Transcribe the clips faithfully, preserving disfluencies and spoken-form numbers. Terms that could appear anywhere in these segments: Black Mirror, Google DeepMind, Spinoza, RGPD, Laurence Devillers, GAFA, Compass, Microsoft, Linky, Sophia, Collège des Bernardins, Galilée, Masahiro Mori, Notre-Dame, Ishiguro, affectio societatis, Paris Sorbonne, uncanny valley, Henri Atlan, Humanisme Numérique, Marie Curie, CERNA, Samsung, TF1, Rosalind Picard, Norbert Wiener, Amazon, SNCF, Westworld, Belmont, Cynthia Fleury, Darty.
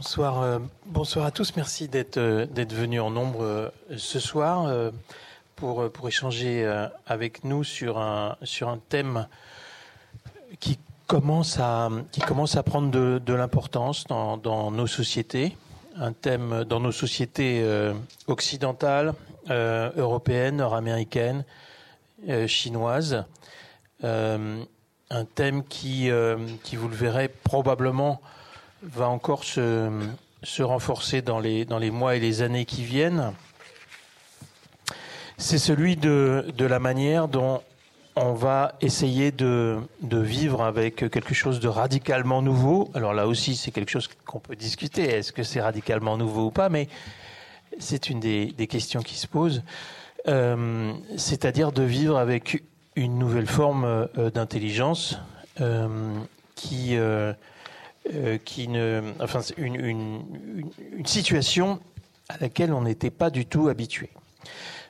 Bonsoir, euh, bonsoir à tous. Merci d'être euh, d'être venus en nombre euh, ce soir euh, pour pour échanger euh, avec nous sur un sur un thème qui commence à qui commence à prendre de, de l'importance dans dans nos sociétés, un thème dans nos sociétés euh, occidentales, euh, européennes, nord-américaines, euh, chinoises, euh, un thème qui euh, qui vous le verrez probablement va encore se, se renforcer dans les, dans les mois et les années qui viennent. C'est celui de, de la manière dont on va essayer de, de vivre avec quelque chose de radicalement nouveau. Alors là aussi, c'est quelque chose qu'on peut discuter. Est-ce que c'est radicalement nouveau ou pas ? Mais c'est une des, des questions qui se posent. Euh, c'est-à-dire de vivre avec une nouvelle forme d'intelligence euh, qui... Euh, Euh, qui ne, enfin, une, une, une, une situation à laquelle on n'était pas du tout habitué.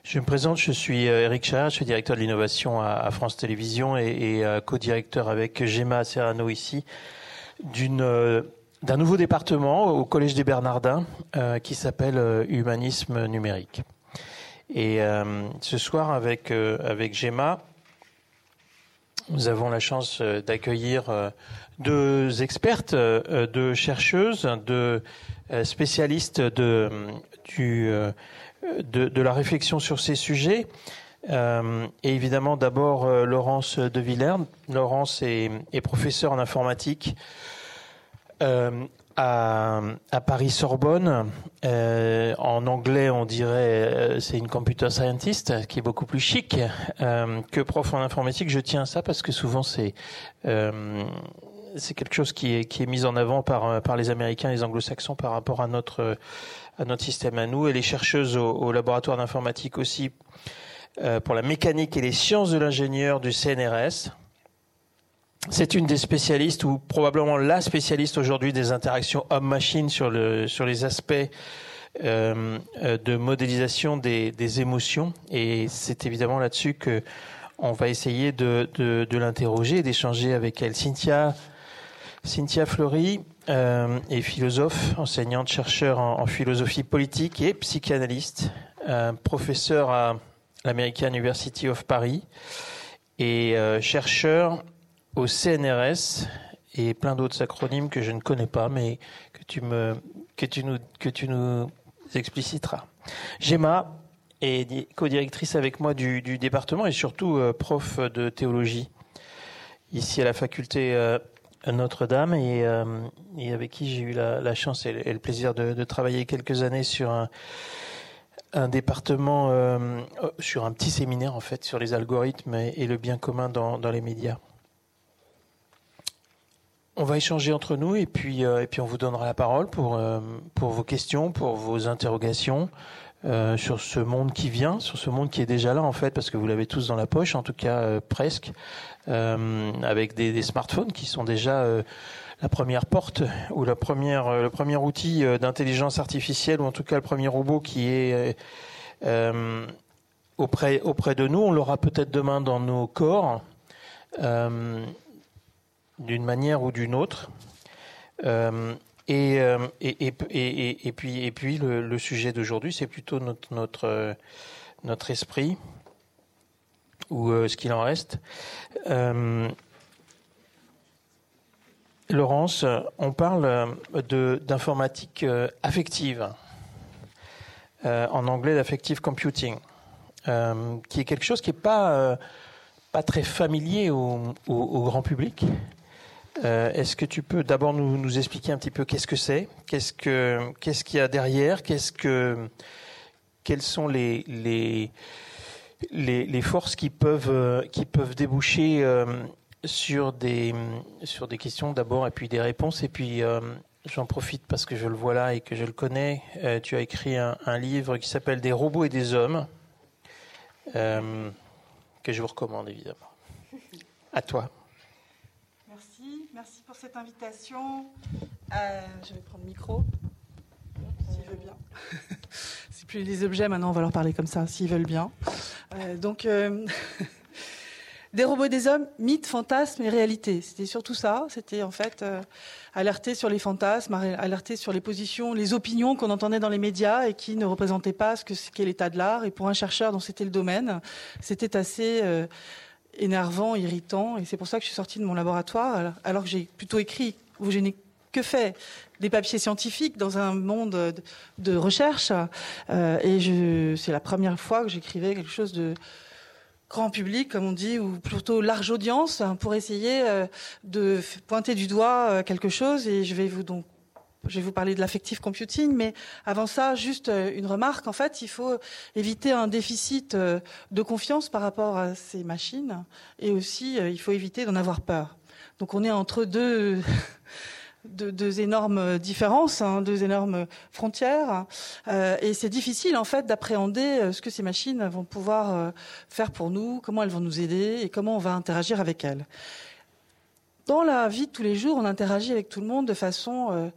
Je me présente, je suis Éric Chahar, je suis directeur de l'innovation à, à France Télévisions et, et euh, co-directeur avec Gemma Serrano ici d'une, euh, d'un nouveau département au Collège des Bernardins euh, qui s'appelle euh, Humanisme Numérique. Et euh, ce soir avec euh, avec Gemma, nous avons la chance d'accueillir deux expertes, deux chercheuses, deux spécialistes de, du, de, de la réflexion sur ces sujets. Et évidemment, d'abord, Laurence Devillers. Laurence est, est professeure en informatique à, à Paris Sorbonne. En anglais, on dirait c'est une computer scientist, qui est beaucoup plus chic que prof en informatique. Je tiens à ça parce que souvent c'est euh, c'est quelque chose qui est qui est mis en avant par par les Américains, les Anglo-Saxons par rapport à notre à notre système à nous. Et les chercheuses au, au laboratoire d'informatique aussi euh, pour la mécanique et les sciences de l'ingénieur du C N R S. C'est une des spécialistes ou probablement la spécialiste aujourd'hui des interactions homme-machine sur le sur les aspects euh, de modélisation des des émotions, et c'est évidemment là-dessus que on va essayer de de, de l'interroger et d'échanger avec elle. Cynthia Cynthia Fleury euh, est philosophe, enseignante, chercheur en, en philosophie politique et psychanalyste, euh, professeure à l'American University of Paris et euh, chercheur au C N R S et plein d'autres acronymes que je ne connais pas, mais que tu me, que tu nous, que tu nous expliciteras. Gemma est co-directrice avec moi du, du département et surtout euh, prof de théologie ici à la faculté euh, Notre-Dame et, euh, et avec qui j'ai eu la, la chance et le, et le plaisir de, de travailler quelques années sur un, un département, euh, sur un petit séminaire en fait sur les algorithmes et, et le bien commun dans, dans les médias. On va échanger entre nous et puis euh, et puis on vous donnera la parole pour euh, pour vos questions, pour vos interrogations euh, sur ce monde qui vient, sur ce monde qui est déjà là en fait, parce que vous l'avez tous dans la poche, en tout cas euh, presque, euh, avec des, des smartphones qui sont déjà euh, la première porte ou la première euh, le premier outil euh, d'intelligence artificielle, ou en tout cas le premier robot qui est euh, auprès auprès de nous. On l'aura peut-être demain dans nos corps. Euh, d'une manière ou d'une autre, euh, et, et, et, et, et puis, et puis le, le sujet d'aujourd'hui, c'est plutôt notre, notre, notre esprit, ou euh, ce qu'il en reste. Euh, Laurence, on parle de, d'informatique affective, euh, en anglais d'affective computing, euh, qui est quelque chose qui n'est pas, euh, pas très familier au, au, au grand public. Euh, est-ce que tu peux d'abord nous, nous expliquer un petit peu qu'est-ce que c'est, qu'est-ce que qu'est-ce qu'il y a derrière, qu'est-ce que quelles sont les les les, les forces qui peuvent euh, qui peuvent déboucher euh, sur des sur des questions d'abord et puis des réponses, et puis euh, j'en profite parce que je le vois là et que je le connais. Euh, tu as écrit un, un livre qui s'appelle Des robots et des hommes euh, que je vous recommande évidemment. À toi. Merci pour cette invitation. Euh, je vais prendre le micro, s'ils veulent bien. C'est plus les objets, maintenant on va leur parler comme ça, s'ils veulent bien. Euh, donc, euh, Des robots et des hommes, mythes, fantasmes et réalités. C'était surtout ça. C'était en fait euh, alerter sur les fantasmes, alerter sur les positions, les opinions qu'on entendait dans les médias et qui ne représentaient pas ce que ce qu'est l'état de l'art. Et pour un chercheur dont c'était le domaine, c'était assez euh, énervant, irritant. Et c'est pour ça que je suis sortie de mon laboratoire, alors, alors que j'ai plutôt écrit, où je n'ai que fait des papiers scientifiques dans un monde de, de recherche. Euh, et je, c'est la première fois que j'écrivais quelque chose de grand public, comme on dit, ou plutôt large audience, pour essayer de pointer du doigt quelque chose. Et je vais vous donc, je vais vous parler de l'affective computing, mais avant ça, juste une remarque. En fait, il faut éviter un déficit de confiance par rapport à ces machines, et aussi il faut éviter d'en avoir peur. Donc, on est entre deux. De, deux énormes différences, hein, deux énormes frontières. Euh, et c'est difficile, en fait, d'appréhender ce que ces machines vont pouvoir euh, faire pour nous, comment elles vont nous aider et comment on va interagir avec elles. Dans la vie de tous les jours, on interagit avec tout le monde de façon euh,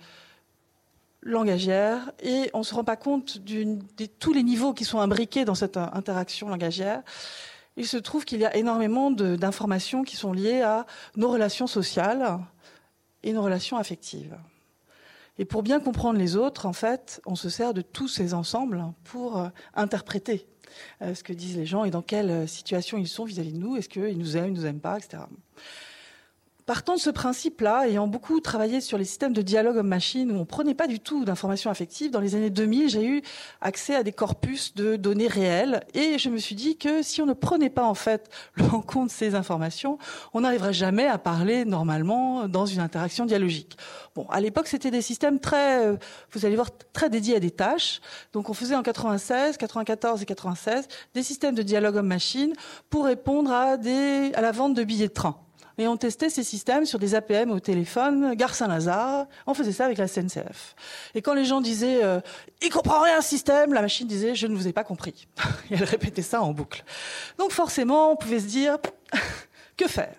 langagière et on ne se rend pas compte d'une, de tous les niveaux qui sont imbriqués dans cette interaction langagière. Il se trouve qu'il y a énormément de, d'informations qui sont liées à nos relations sociales, et nos relations affectives. Et pour bien comprendre les autres, en fait, on se sert de tous ces ensembles pour interpréter ce que disent les gens et dans quelle situation ils sont vis-à-vis de nous, est-ce qu'ils nous aiment, ils nous aiment pas, et cetera. Partant de ce principe-là, ayant beaucoup travaillé sur les systèmes de dialogue homme-machine où on prenait pas du tout d'informations affectives, dans les années deux mille, j'ai eu accès à des corpus de données réelles et je me suis dit que si on ne prenait pas en fait en compte ces informations, on n'arriverait jamais à parler normalement dans une interaction dialogique. Bon, à l'époque, c'était des systèmes très, vous allez voir, très dédiés à des tâches. Donc, on faisait en quatre-vingt-seize, quatre-vingt-quatorze et quatre-vingt-seize des systèmes de dialogue homme-machine pour répondre à des, à la vente de billets de train. Et on testait ces systèmes sur des A P M au téléphone, Gare Saint-Lazare. On faisait ça avec la S N C F. Et quand les gens disaient euh, « Il comprend rien, système », la machine disait « Je ne vous ai pas compris ». Et elle répétait ça en boucle. Donc forcément, on pouvait se dire « Que faire ?»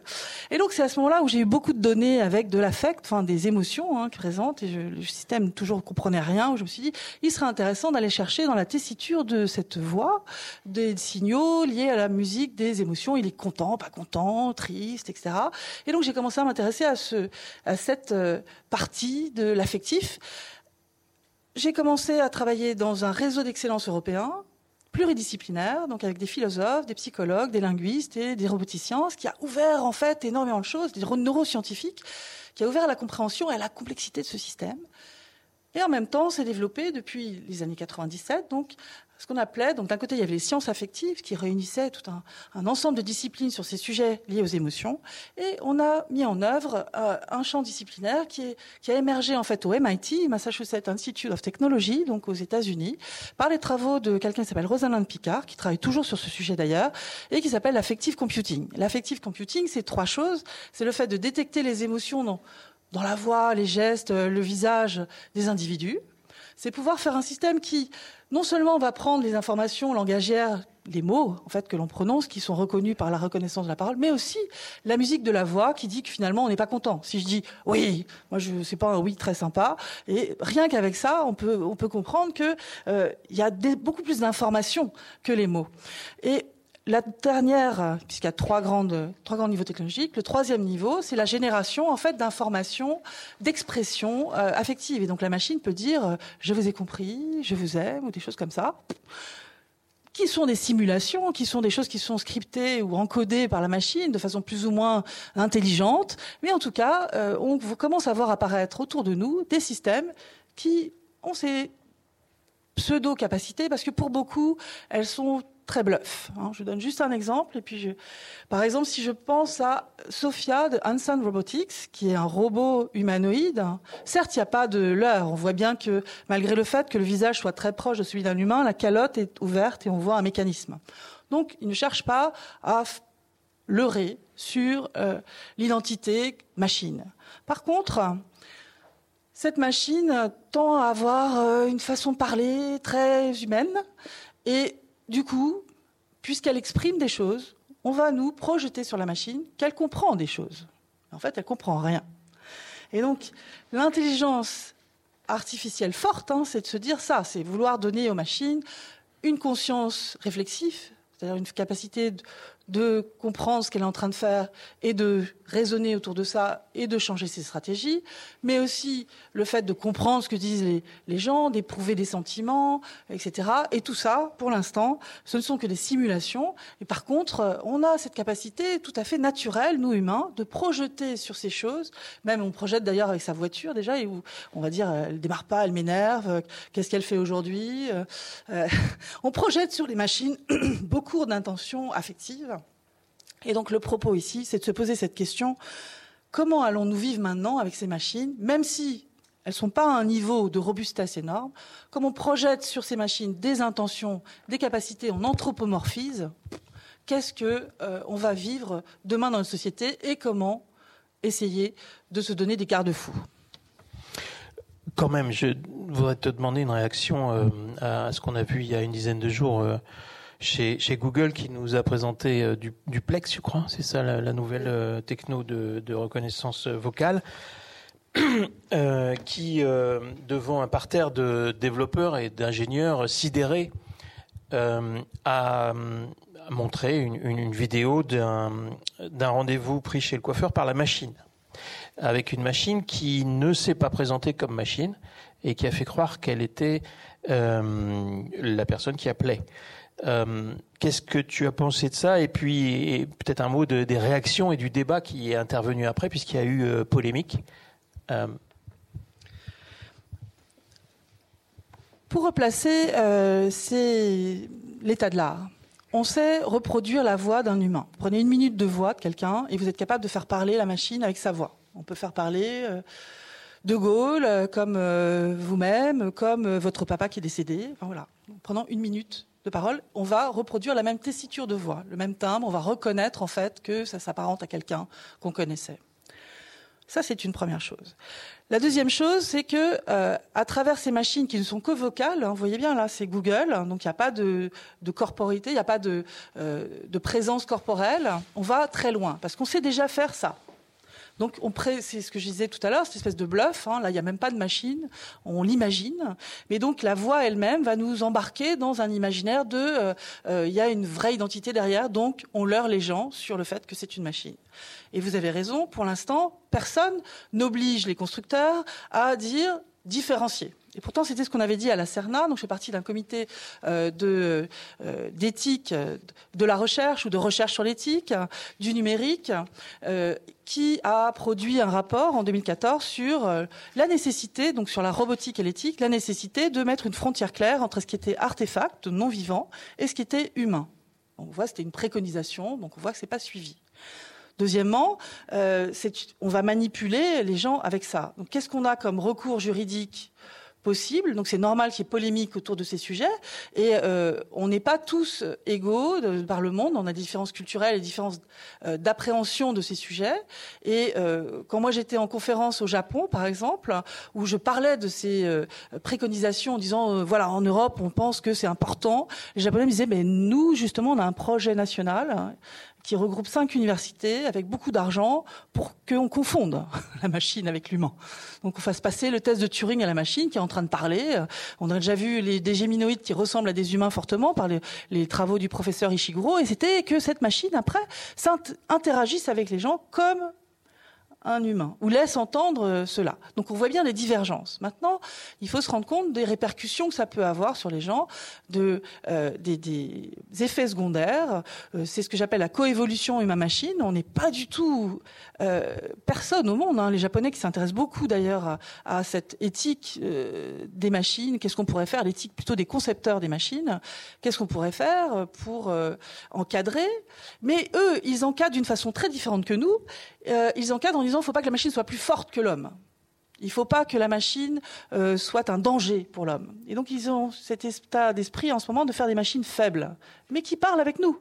Et donc c'est à ce moment-là où j'ai eu beaucoup de données avec de l'affect, enfin des émotions hein, qui présentes. Et je, le système toujours ne comprenait rien. Où je me suis dit « Il serait intéressant d'aller chercher dans la tessiture de cette voix des signaux liés à la musique, des émotions. Il est content, pas content, triste, et cetera » Et donc j'ai commencé à m'intéresser à, ce, à cette partie de l'affectif. J'ai commencé à travailler dans un réseau d'excellence européen, pluridisciplinaire, donc avec des philosophes, des psychologues, des linguistes et des roboticiens, ce qui a ouvert en fait énormément de choses, des neuroscientifiques, qui a ouvert la compréhension et la complexité de ce système. Et en même temps, s'est développé depuis les années quatre-vingt-dix-sept, donc ce qu'on appelait, donc d'un côté il y avait les sciences affectives qui réunissaient tout un, un ensemble de disciplines sur ces sujets liés aux émotions, et on a mis en œuvre euh, un champ disciplinaire qui, est, qui a émergé en fait au M I T, Massachusetts Institute of Technology, donc aux États-Unis, par les travaux de quelqu'un qui s'appelle Rosalind Picard, qui travaille toujours sur ce sujet d'ailleurs, et qui s'appelle l'affective computing. L'affective computing, c'est trois choses, c'est le fait de détecter les émotions dans, dans la voix, les gestes, le visage des individus. C'est pouvoir faire un système qui, non seulement va prendre les informations langagières, les mots en fait que l'on prononce, qui sont reconnus par la reconnaissance de la parole, mais aussi la musique de la voix qui dit que finalement on n'est pas content. Si je dis « oui », moi je c'est pas un « oui » très sympa. Et rien qu'avec ça, on peut, on peut comprendre que euh, y a des, beaucoup plus d'informations que les mots. Et la dernière, puisqu'il y a trois grandes, trois grands niveaux technologiques, le troisième niveau, c'est la génération en fait d'informations, d'expressions euh, affectives. Et donc la machine peut dire euh, « je vous ai compris »,« je vous aime » ou des choses comme ça, qui sont des simulations, qui sont des choses qui sont scriptées ou encodées par la machine de façon plus ou moins intelligente. Mais en tout cas, euh, on commence à voir apparaître autour de nous des systèmes qui ont ces pseudo-capacités, parce que pour beaucoup, elles sont très bluff. Je donne juste un exemple. Et puis, je... Par exemple, si je pense à Sophia de Hanson Robotics, qui est un robot humanoïde, certes, il n'y a pas de leurre. On voit bien que, malgré le fait que le visage soit très proche de celui d'un humain, la calotte est ouverte et on voit un mécanisme. Donc, il ne cherche pas à leurrer sur euh, l'identité machine. Par contre, cette machine tend à avoir euh, une façon de parler très humaine et du coup, puisqu'elle exprime des choses, on va nous projeter sur la machine qu'elle comprend des choses. En fait, elle ne comprend rien. Et donc, l'intelligence artificielle forte, hein, c'est de se dire ça, c'est vouloir donner aux machines une conscience réflexive, c'est-à-dire une capacité de comprendre ce qu'elle est en train de faire et de raisonner autour de ça et de changer ses stratégies, mais aussi le fait de comprendre ce que disent les, les gens, d'éprouver des sentiments, et cetera. Et tout ça, pour l'instant, ce ne sont que des simulations. Et par contre, on a cette capacité tout à fait naturelle, nous humains, de projeter sur ces choses. Même on projette d'ailleurs avec sa voiture déjà, et où on va dire, elle démarre pas, elle m'énerve, qu'est-ce qu'elle fait aujourd'hui ? euh, On projette sur les machines beaucoup d'intentions affectives. Et donc le propos ici, c'est de se poser cette question, comment allons-nous vivre maintenant avec ces machines, même si elles ne sont pas à un niveau de robustesse énorme, comme on projette sur ces machines des intentions, des capacités, on anthropomorphise, qu'est-ce que euh, on va vivre demain dans notre société et comment essayer de se donner des garde-fous. Quand même, je voudrais te demander une réaction euh, à ce qu'on a vu il y a une dizaine de jours euh... Chez, chez Google, qui nous a présenté euh, du, du Plex, je crois, c'est ça la, la nouvelle euh, techno de, de reconnaissance vocale, euh, qui, euh, devant un parterre de développeurs et d'ingénieurs sidérés, euh, a, a montré une, une, une vidéo d'un, d'un rendez-vous pris chez le coiffeur par la machine, avec une machine qui ne s'est pas présentée comme machine et qui a fait croire qu'elle était euh, la personne qui appelait. Euh, qu'est-ce que tu as pensé de ça ? Et puis et peut-être un mot de, des réactions et du débat qui est intervenu après, puisqu'il y a eu euh, polémique. Euh... Pour replacer, euh, c'est l'état de l'art. On sait reproduire la voix d'un humain. Vous prenez une minute de voix de quelqu'un et vous êtes capable de faire parler la machine avec sa voix. On peut faire parler... Euh, De Gaulle, comme euh, vous-même, comme euh, votre papa qui est décédé. Enfin, voilà. Pendant une minute de parole, on va reproduire la même tessiture de voix, le même timbre. On va reconnaître en fait que ça s'apparente à quelqu'un qu'on connaissait. Ça, c'est une première chose. La deuxième chose, c'est que euh, à travers ces machines qui ne sont que vocales, hein, vous voyez bien là, c'est Google, hein, donc il n'y a pas de, de corporité, il n'y a pas de, euh, de présence corporelle. On va très loin parce qu'on sait déjà faire ça. Donc, on pré... c'est ce que je disais tout à l'heure, cette espèce de bluff. Hein. Là, il n'y a même pas de machine, on l'imagine. Mais donc, la voix elle-même va nous embarquer dans un imaginaire de... Euh, euh, il y a une vraie identité derrière, donc on leurre les gens sur le fait que c'est une machine. Et vous avez raison, pour l'instant, personne n'oblige les constructeurs à dire différencier. Et pourtant, c'était ce qu'on avait dit à la CERNA. Donc, je fais partie d'un comité euh, de, euh, d'éthique de la recherche ou de recherche sur l'éthique, du numérique, euh, qui a produit un rapport en deux mille quatorze sur euh, la nécessité, donc sur la robotique et l'éthique, la nécessité de mettre une frontière claire entre ce qui était artefact, non vivant, et ce qui était humain. Donc, on voit, c'était une préconisation, donc on voit que c'est pas suivi. Deuxièmement, euh, c'est, on va manipuler les gens avec ça. Donc, qu'est-ce qu'on a comme recours juridique possible. Donc c'est normal qu'il y ait polémique autour de ces sujets et euh, on n'est pas tous égaux de, par le monde. On a des différences culturelles et des différences euh, d'appréhension de ces sujets. Et euh, quand moi j'étais en conférence au Japon, par exemple, où je parlais de ces euh, préconisations en disant euh, voilà, en Europe on pense que c'est important. Les Japonais me disaient mais nous justement on a un projet national hein, qui regroupe cinq universités avec beaucoup d'argent pour qu'on confonde la machine avec l'humain. Donc on fasse passer le test de Turing à la machine qui est en train de parler. On a déjà vu les, des geminoïdes qui ressemblent à des humains fortement par les, les travaux du professeur Ishiguro. Et c'était que cette machine, après, interagisse avec les gens comme un humain, ou laisse entendre cela. Donc on voit bien les divergences. Maintenant, il faut se rendre compte des répercussions que ça peut avoir sur les gens, de, euh, des, des effets secondaires. Euh, c'est ce que j'appelle la coévolution humain-machine. On n'est pas du tout euh, personne au monde. Hein. Les Japonais qui s'intéressent beaucoup d'ailleurs à, à cette éthique euh, des machines. Qu'est-ce qu'on pourrait faire ? L'éthique plutôt des concepteurs des machines. Qu'est-ce qu'on pourrait faire pour euh, encadrer ? Mais eux, ils encadrent d'une façon très différente que nous. Euh, ils encadrent en disant il ne faut pas que la machine soit plus forte que l'homme. Il ne faut pas que la machine euh, soit un danger pour l'homme. Et donc, ils ont cet état d'esprit en ce moment de faire des machines faibles, mais qui parlent avec nous.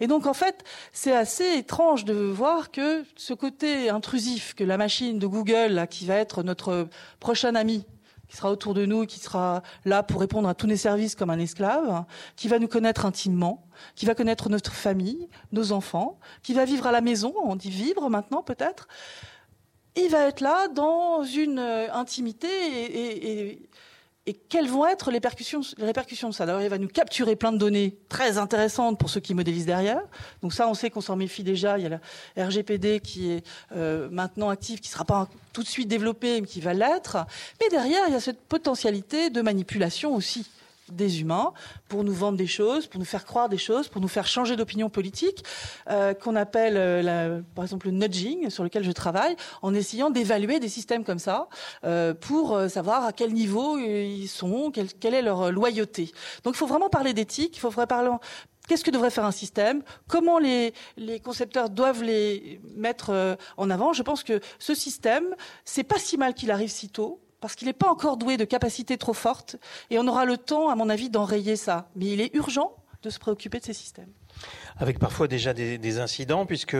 Et donc, en fait, c'est assez étrange de voir que ce côté intrusif que la machine de Google, là, qui va être notre prochain ami, qui sera autour de nous, qui sera là pour répondre à tous nos services comme un esclave, qui va nous connaître intimement, qui va connaître notre famille, nos enfants, qui va vivre à la maison, on dit vivre maintenant peut-être, il va être là dans une intimité et, et, et, Et quelles vont être les répercussions, les répercussions de ça? D'abord, il va nous capturer plein de données très intéressantes pour ceux qui modélisent derrière. Donc ça, on sait qu'on s'en méfie déjà. Il y a la R G P D qui est euh, maintenant active, qui ne sera pas tout de suite développée, mais qui va l'être. Mais derrière, il y a cette potentialité de manipulation aussi des humains pour nous vendre des choses, pour nous faire croire des choses, pour nous faire changer d'opinion politique, euh, qu'on appelle euh, la, par exemple le nudging, sur lequel je travaille, en essayant d'évaluer des systèmes comme ça euh, pour savoir à quel niveau ils sont, quelle, quelle est leur loyauté. Donc il faut vraiment parler d'éthique, il faut vraiment parler... Qu'est-ce que devrait faire un système? Comment les, les concepteurs doivent les mettre en avant? Je pense que ce système, c'est pas si mal qu'il arrive si tôt, parce qu'il n'est pas encore doué de capacités trop fortes, et on aura le temps, à mon avis, d'enrayer ça. Mais il est urgent de se préoccuper de ces systèmes. Avec parfois déjà des, des incidents, puisque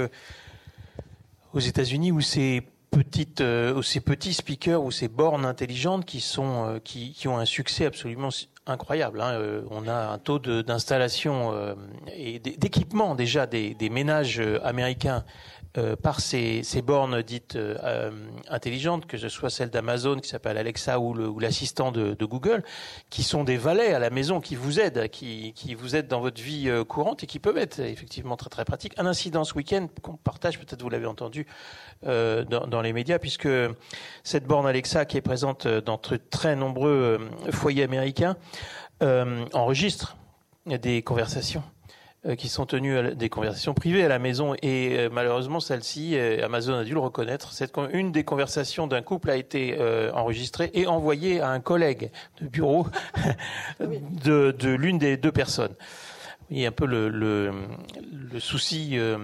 aux États-Unis, où ces, petites, où ces petits speakers, ou ces bornes intelligentes qui, sont, qui, qui ont un succès absolument incroyable, hein, on a un taux de, d'installation et d'équipement déjà des, des ménages américains Euh, par ces, ces bornes dites euh, intelligentes, que ce soit celle d'Amazon qui s'appelle Alexa ou, le, ou l'assistant de, de Google, qui sont des valets à la maison qui vous aident, qui, qui vous aident dans votre vie courante et qui peuvent être effectivement très très pratiques. Un incident ce week-end qu'on partage, peut-être vous l'avez entendu euh, dans, dans les médias, puisque cette borne Alexa qui est présente dans de très nombreux foyers américains euh, enregistre des conversations qui sont tenues des conversations privées à la maison, et euh, malheureusement celle-ci, euh, Amazon a dû le reconnaître, cette, une des conversations d'un couple a été euh, enregistrée et envoyée à un collègue de bureau de, de l'une des deux personnes. Il y a un peu le, le, le souci... Euh,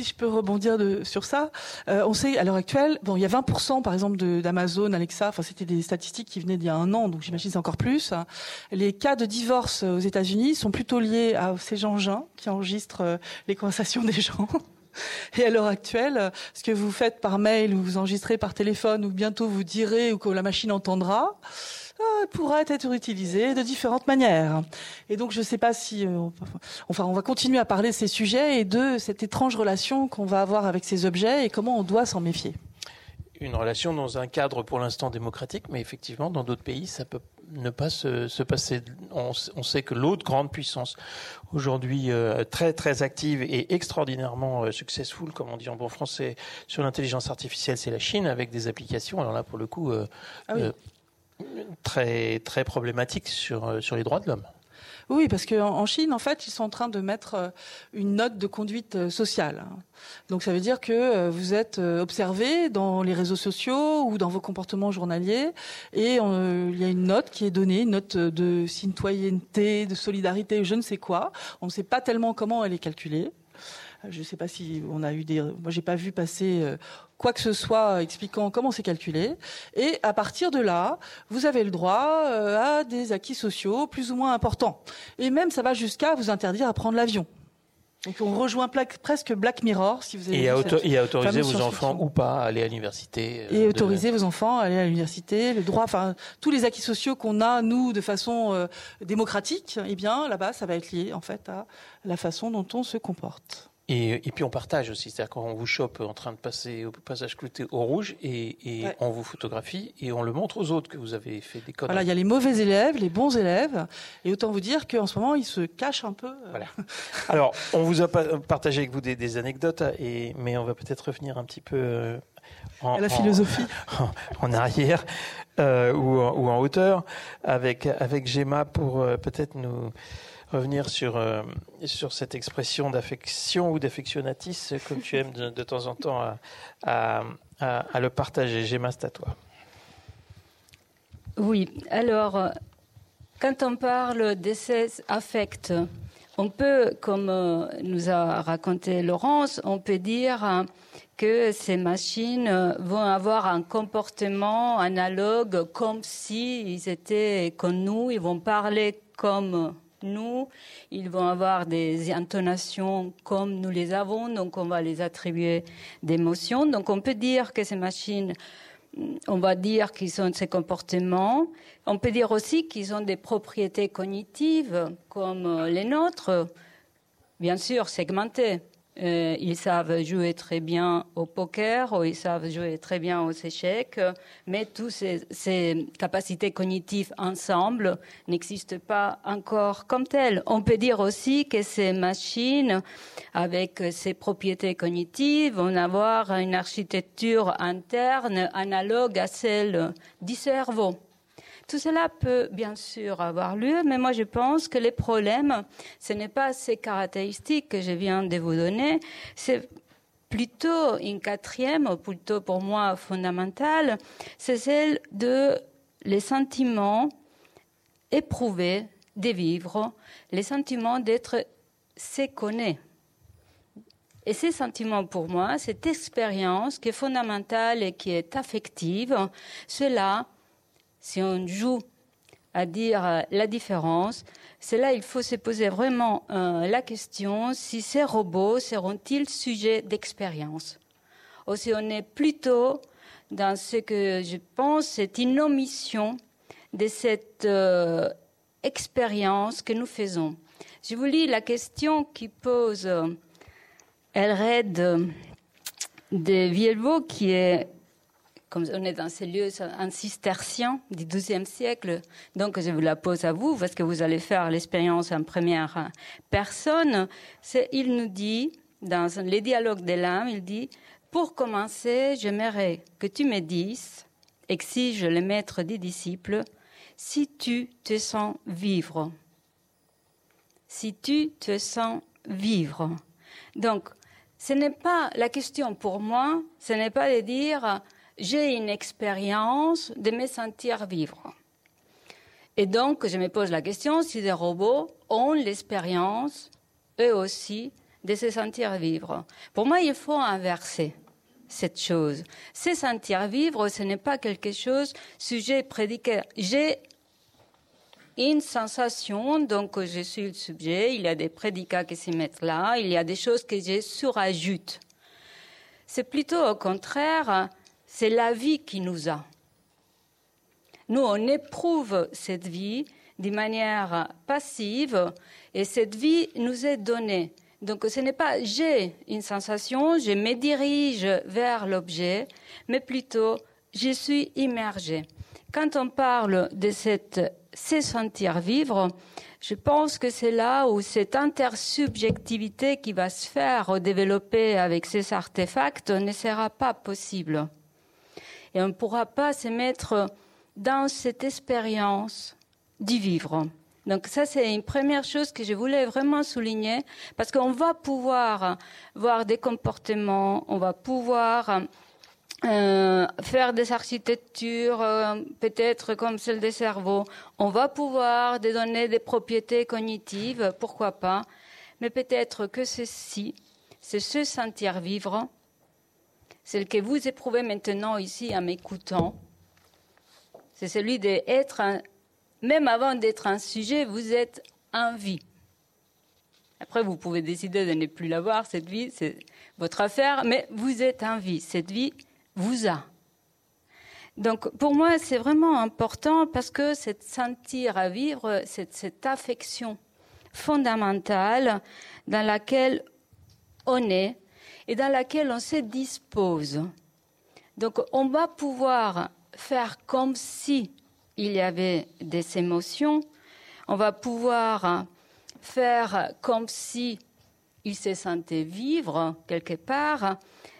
Si je peux rebondir de, sur ça, euh, on sait à l'heure actuelle, bon, il y a vingt pour cent par exemple de, d'Amazon, Alexa, enfin c'était des statistiques qui venaient d'il y a un an, donc j'imagine que c'est encore plus. Les cas de divorce aux États-Unis sont plutôt liés à ces engins qui enregistrent euh, les conversations des gens. Et à l'heure actuelle, ce que vous faites par mail ou vous enregistrez par téléphone ou bientôt vous direz ou que la machine entendra, euh, pourra être utilisé de différentes manières. Et donc je ne sais pas si... Euh, enfin, on va continuer à parler de ces sujets et de cette étrange relation qu'on va avoir avec ces objets et comment on doit s'en méfier. Une relation dans un cadre pour l'instant démocratique, mais effectivement, dans d'autres pays, ça peut ne pas se, se passer. On, on sait que l'autre grande puissance, aujourd'hui euh, très très active et extraordinairement euh, successful, comme on dit en bon français, sur l'intelligence artificielle, c'est la Chine, avec des applications. Alors là, pour le coup, euh, ah oui. euh, très très problématique sur sur les droits de l'homme. Oui, parce qu'en Chine, en fait, ils sont en train de mettre une note de conduite sociale. Donc ça veut dire que vous êtes observé dans les réseaux sociaux ou dans vos comportements journaliers, et on, il y a une note qui est donnée, une note de citoyenneté, de solidarité, je ne sais quoi. On ne sait pas tellement comment elle est calculée. Je ne sais pas si on a eu des... Moi, j'ai pas vu passer quoi que ce soit expliquant comment c'est calculé. Et à partir de là, vous avez le droit à des acquis sociaux plus ou moins importants. Et même, ça va jusqu'à vous interdire à prendre l'avion. Donc, on rejoint pla- presque Black Mirror, si vous avez... Et à, auto- et à autoriser vos enfants ou pas à aller à l'université. Euh, et autoriser de... vos enfants à aller à l'université, le droit, enfin, tous les acquis sociaux qu'on a, nous, de façon euh, démocratique, eh bien, là-bas, ça va être lié, en fait, à la façon dont on se comporte. Et, et puis on partage aussi, c'est-à-dire qu'on vous chope en train de passer au passage clouté au rouge et, et ouais. on vous photographie et on le montre aux autres que vous avez fait des conneries. Voilà, il y a les mauvais élèves, les bons élèves, et autant vous dire qu'en ce moment ils se cachent un peu. Voilà. Alors on vous a partagé avec vous des, des anecdotes, et, mais on va peut-être revenir un petit peu en, à la philosophie, en, en arrière euh, ou, en, ou en hauteur avec avec Gemma pour euh, peut-être nous revenir sur, euh, sur cette expression d'affection ou d'affectionatis, comme tu aimes de, de temps en temps à, à, à, à le partager. Gemma, c'est à toi. Oui, alors, quand on parle de ces affects, on peut, comme nous a raconté Laurence, on peut dire que ces machines vont avoir un comportement analogue, comme s'ils étaient comme nous, ils vont parler comme nous, ils vont avoir des intonations comme nous les avons, donc on va les attribuer d'émotions. Donc on peut dire que ces machines, on va dire qu'ils ont ces comportements. On peut dire aussi qu'ils ont des propriétés cognitives comme les nôtres, bien sûr segmentées. Euh, ils savent jouer très bien au poker, ou ils savent jouer très bien aux échecs, mais toutes ces, ces capacités cognitives ensemble n'existent pas encore comme telles. On peut dire aussi que ces machines, avec ces propriétés cognitives, vont avoir une architecture interne analogue à celle du cerveau. Tout cela peut bien sûr avoir lieu, mais moi je pense que les problèmes, ce n'est pas ces caractéristiques que je viens de vous donner, c'est plutôt une quatrième, ou plutôt pour moi fondamentale, c'est celle de les sentiments éprouvés de vivre, les sentiments d'être séconné. Et ces sentiments, pour moi, cette expérience qui est fondamentale et qui est affective, cela, si on joue à dire la différence, c'est là il faut se poser vraiment euh, la question si ces robots seront-ils sujets d'expérience, ou si on est plutôt dans ce que je pense c'est une omission de cette euh, expérience que nous faisons. Je vous lis la question qui pose euh, Elred euh, de Vielvaux, qui est comme on est dans ces lieux, un cistercien du douzième siècle, donc je vous la pose à vous, parce que vous allez faire l'expérience en première personne. C'est, il nous dit, dans les dialogues de l'âme, il dit « Pour commencer, j'aimerais que tu me dises, exige le maître des disciples, si tu te sens vivre. » Si tu te sens vivre. Donc, ce n'est pas la question pour moi, ce n'est pas de dire... J'ai une expérience de me sentir vivre. Et donc, je me pose la question si des robots ont l'expérience, eux aussi, de se sentir vivre. Pour moi, il faut inverser cette chose. Se sentir vivre, ce n'est pas quelque chose sujet prédicat. J'ai une sensation, donc je suis le sujet, il y a des prédicats qui s'y mettent là, il y a des choses que je surajoute. C'est plutôt au contraire... C'est la vie qui nous a. Nous, on éprouve cette vie d'une manière passive et cette vie nous est donnée. Donc, ce n'est pas « j'ai une sensation, je me dirige vers l'objet », mais plutôt « je suis immergé ». Quand on parle de cette, se sentir vivre, je pense que c'est là où cette intersubjectivité qui va se faire développer avec ces artefacts ne sera pas possible. Et on ne pourra pas se mettre dans cette expérience du vivre. Donc ça, c'est une première chose que je voulais vraiment souligner, parce qu'on va pouvoir voir des comportements, on va pouvoir euh, faire des architectures, euh, peut-être comme celle des cerveaux, on va pouvoir donner des propriétés cognitives, pourquoi pas, mais peut-être que ceci, c'est se sentir vivre, celle que vous éprouvez maintenant ici en m'écoutant, c'est celui d'être, un, même avant d'être un sujet, vous êtes en vie. Après, vous pouvez décider de ne plus l'avoir, cette vie, c'est votre affaire, mais vous êtes en vie, cette vie vous a. Donc, pour moi, c'est vraiment important parce que c'est sentir à vivre, c'est cette affection fondamentale dans laquelle on est, et dans laquelle on se dispose. Donc, on va pouvoir faire comme s'il y avait des émotions, on va pouvoir faire comme s'il se sentait vivre quelque part,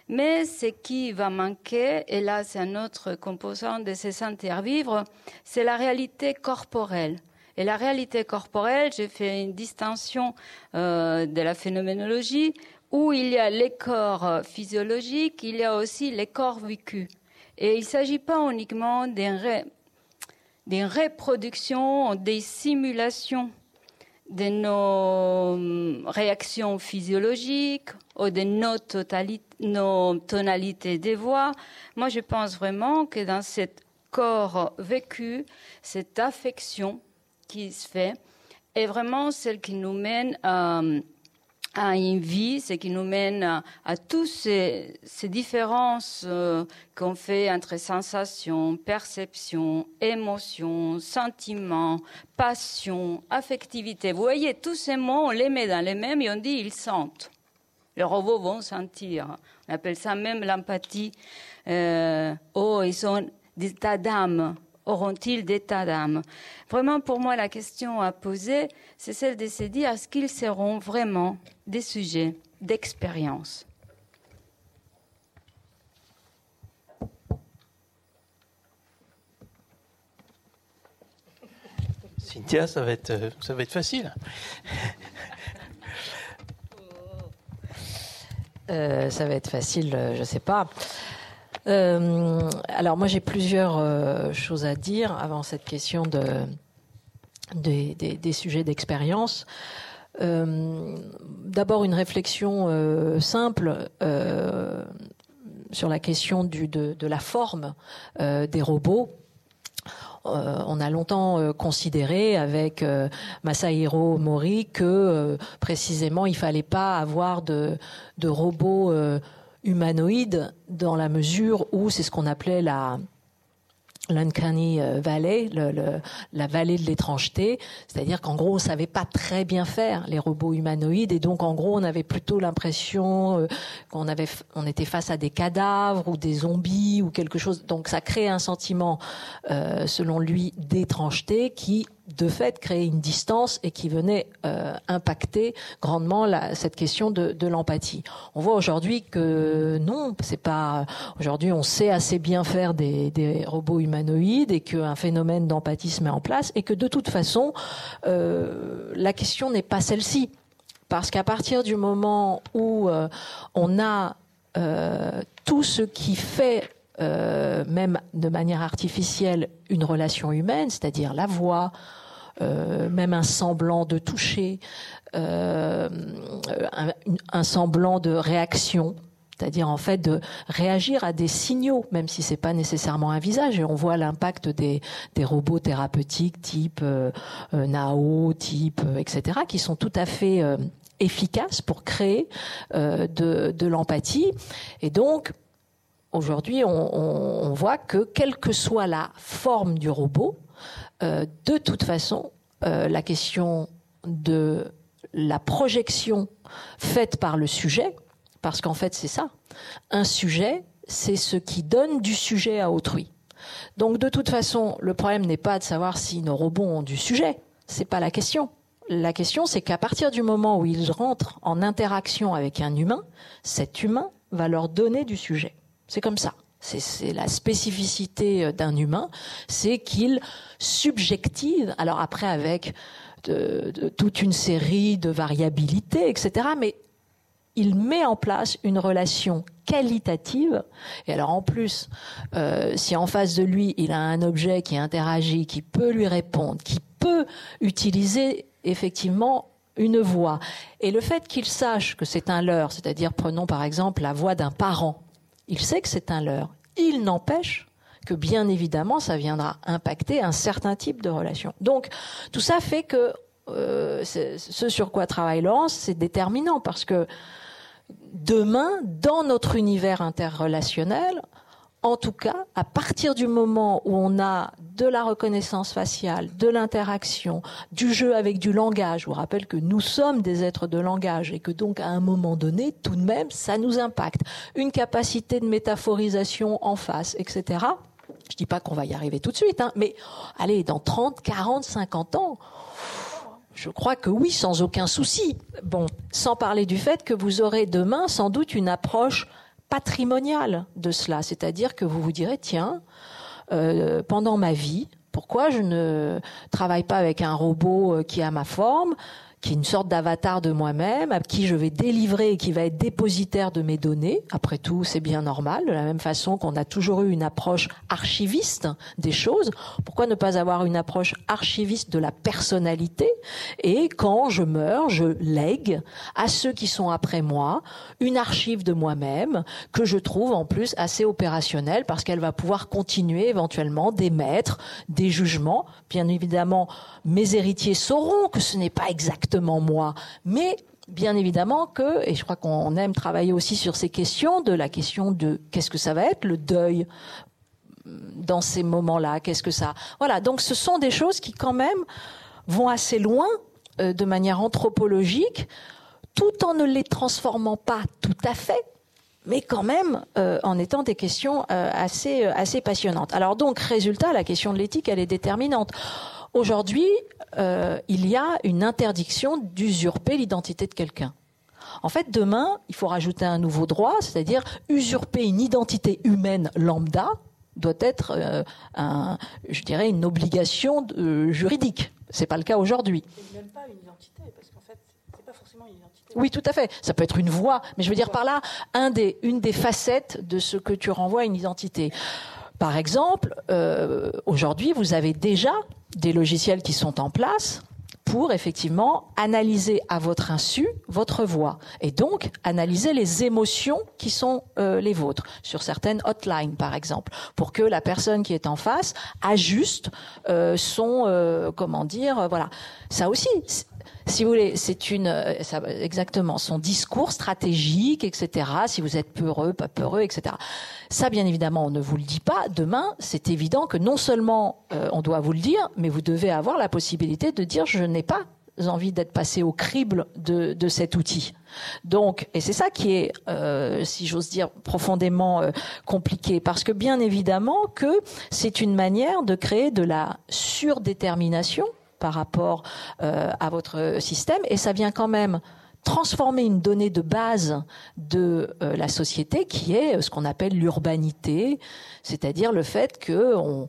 mais ce qui va manquer, et là c'est un autre composant de se sentir vivre, c'est la réalité corporelle. Et la réalité corporelle, j'ai fait une distinction euh, de la phénoménologie, où il y a les corps physiologiques, il y a aussi les corps vécus. Et il ne s'agit pas uniquement d'une ré... d'une reproduction, des simulations de nos réactions physiologiques ou de nos, totali... nos tonalités des voix. Moi, je pense vraiment que dans ce corps vécu, cette affection qui se fait est vraiment celle qui nous mène à... à une vie, ce qui nous mène à, à toutes ces, ces différences euh, qu'on fait entre sensations, perceptions, émotions, sentiments, passion, affectivité. Vous voyez, tous ces mots, on les met dans les mêmes et on dit « ils sentent ». Les robots vont sentir. On appelle ça même l'empathie. Euh, oh, ils ont des tas d'âmes. Auront-ils des tas d'âmes? Vraiment, pour moi, la question à poser, c'est celle de se dire, est-ce qu'ils seront vraiment des sujets d'expérience? Cynthia, ça va être, ça va être facile. Euh, ça va être facile, je ne sais pas. Euh, alors moi, j'ai plusieurs euh, choses à dire avant cette question de, de, de, des sujets d'expérience. Euh, d'abord, une réflexion euh, simple euh, sur la question du, de, de la forme euh, des robots. Euh, on a longtemps euh, considéré avec euh, Masahiro Mori que euh, précisément il fallait pas avoir de, de robots euh, humanoïdes dans la mesure où c'est ce qu'on appelait la l'uncanny valley, le, le, la vallée de l'étrangeté, c'est-à-dire qu'en gros on savait pas très bien faire les robots humanoïdes et donc en gros on avait plutôt l'impression euh, qu'on avait, on était face à des cadavres ou des zombies ou quelque chose, donc ça crée un sentiment euh, selon lui d'étrangeté qui de fait créait une distance et qui venait euh, impacter grandement la, cette question de, de l'empathie. On voit aujourd'hui que non, c'est pas. Aujourd'hui, on sait assez bien faire des, des robots humanoïdes et qu'un phénomène d'empathie se met en place et que de toute façon, euh, la question n'est pas celle-ci, parce qu'à partir du moment où euh, on a euh, tout ce qui fait euh, même de manière artificielle une relation humaine, c'est-à-dire la voix. Euh, même un semblant de toucher, euh, un, un semblant de réaction, c'est-à-dire en fait de réagir à des signaux, même si c'est pas nécessairement un visage. Et on voit l'impact des, des robots thérapeutiques type euh, Nao, type euh, et cetera, qui sont tout à fait euh, efficaces pour créer euh, de, de l'empathie. Et donc aujourd'hui, on, on, on voit que quelle que soit la forme du robot, Euh, de toute façon, euh, la question de la projection faite par le sujet, parce qu'en fait c'est ça, un sujet, c'est ce qui donne du sujet à autrui. Donc de toute façon, le problème n'est pas de savoir si nos robots ont du sujet, c'est pas la question. La question, c'est qu'à partir du moment où ils rentrent en interaction avec un humain, cet humain va leur donner du sujet. C'est comme ça. C'est, c'est la spécificité d'un humain, c'est qu'il subjective, alors après avec de, de, toute une série de variabilités, et cetera, mais il met en place une relation qualitative. Et alors en plus, euh, si en face de lui, il a un objet qui interagit, qui peut lui répondre, qui peut utiliser effectivement une voix. Et le fait qu'il sache que c'est un leurre, c'est-à-dire prenons par exemple la voix d'un parent, il sait que c'est un leurre. Il n'empêche que, bien évidemment, ça viendra impacter un certain type de relation. Donc, tout ça fait que euh, ce sur quoi travaille Laurence, c'est déterminant parce que demain, dans notre univers interrelationnel, en tout cas, à partir du moment où on a de la reconnaissance faciale, de l'interaction, du jeu avec du langage, je vous rappelle que nous sommes des êtres de langage et que donc à un moment donné, tout de même, ça nous impacte. Une capacité de métaphorisation en face, et cetera. Je dis pas qu'on va y arriver tout de suite, hein, mais allez, dans trente, quarante, cinquante ans, je crois que oui, sans aucun souci. Bon, sans parler du fait que vous aurez demain sans doute une approche patrimonial de cela, c'est-à-dire que vous vous direz tiens, euh, pendant ma vie, pourquoi je ne travaille pas avec un robot qui a ma forme, qui est une sorte d'avatar de moi-même, à qui je vais délivrer et qui va être dépositaire de mes données. Après tout, c'est bien normal, de la même façon qu'on a toujours eu une approche archiviste des choses. Pourquoi ne pas avoir une approche archiviste de la personnalité? Et quand je meurs, je lègue à ceux qui sont après moi une archive de moi-même que je trouve en plus assez opérationnelle parce qu'elle va pouvoir continuer éventuellement d'émettre des jugements. Bien évidemment, mes héritiers sauront que ce n'est pas exactement moi, mais bien évidemment que, et je crois qu'on aime travailler aussi sur ces questions, de la question de qu'est-ce que ça va être le deuil dans ces moments-là, qu'est-ce que ça... Voilà, donc ce sont des choses qui quand même vont assez loin euh, de manière anthropologique, tout en ne les transformant pas tout à fait, mais quand même euh, en étant des questions euh, assez, euh, assez passionnantes. Alors donc, résultat, la question de l'éthique, elle est déterminante. Aujourd'hui, euh, il y a une interdiction d'usurper l'identité de quelqu'un. En fait, demain, il faut rajouter un nouveau droit, c'est-à-dire usurper une identité humaine lambda doit être, euh, un, je dirais, une obligation euh, juridique. C'est pas le cas aujourd'hui. C'est même pas une identité, parce qu'en fait, c'est pas forcément une identité. Oui, tout à fait. Ça peut être une voix, mais je veux dire par là, un des, une des facettes de ce que tu renvoies à une identité. Par exemple, euh, aujourd'hui, vous avez déjà des logiciels qui sont en place pour effectivement analyser à votre insu votre voix et donc analyser les émotions qui sont euh, les vôtres sur certaines hotlines par exemple pour que la personne qui est en face ajuste euh, son euh, comment dire euh, voilà ça aussi si vous voulez c'est une euh, ça, exactement son discours stratégique etc si vous êtes peureux pas peureux etc ça bien évidemment on ne vous le dit pas demain c'est évident que non seulement euh, on doit vous le dire mais vous devez avoir la possibilité de dire je n'ai pas envie d'être passé au crible de, de cet outil. Donc, et c'est ça qui est, euh, si j'ose dire, profondément euh, compliqué, parce que bien évidemment que c'est une manière de créer de la surdétermination par rapport euh, à votre système, et ça vient quand même transformer une donnée de base de euh, la société, qui est ce qu'on appelle l'urbanité, c'est-à-dire le fait que on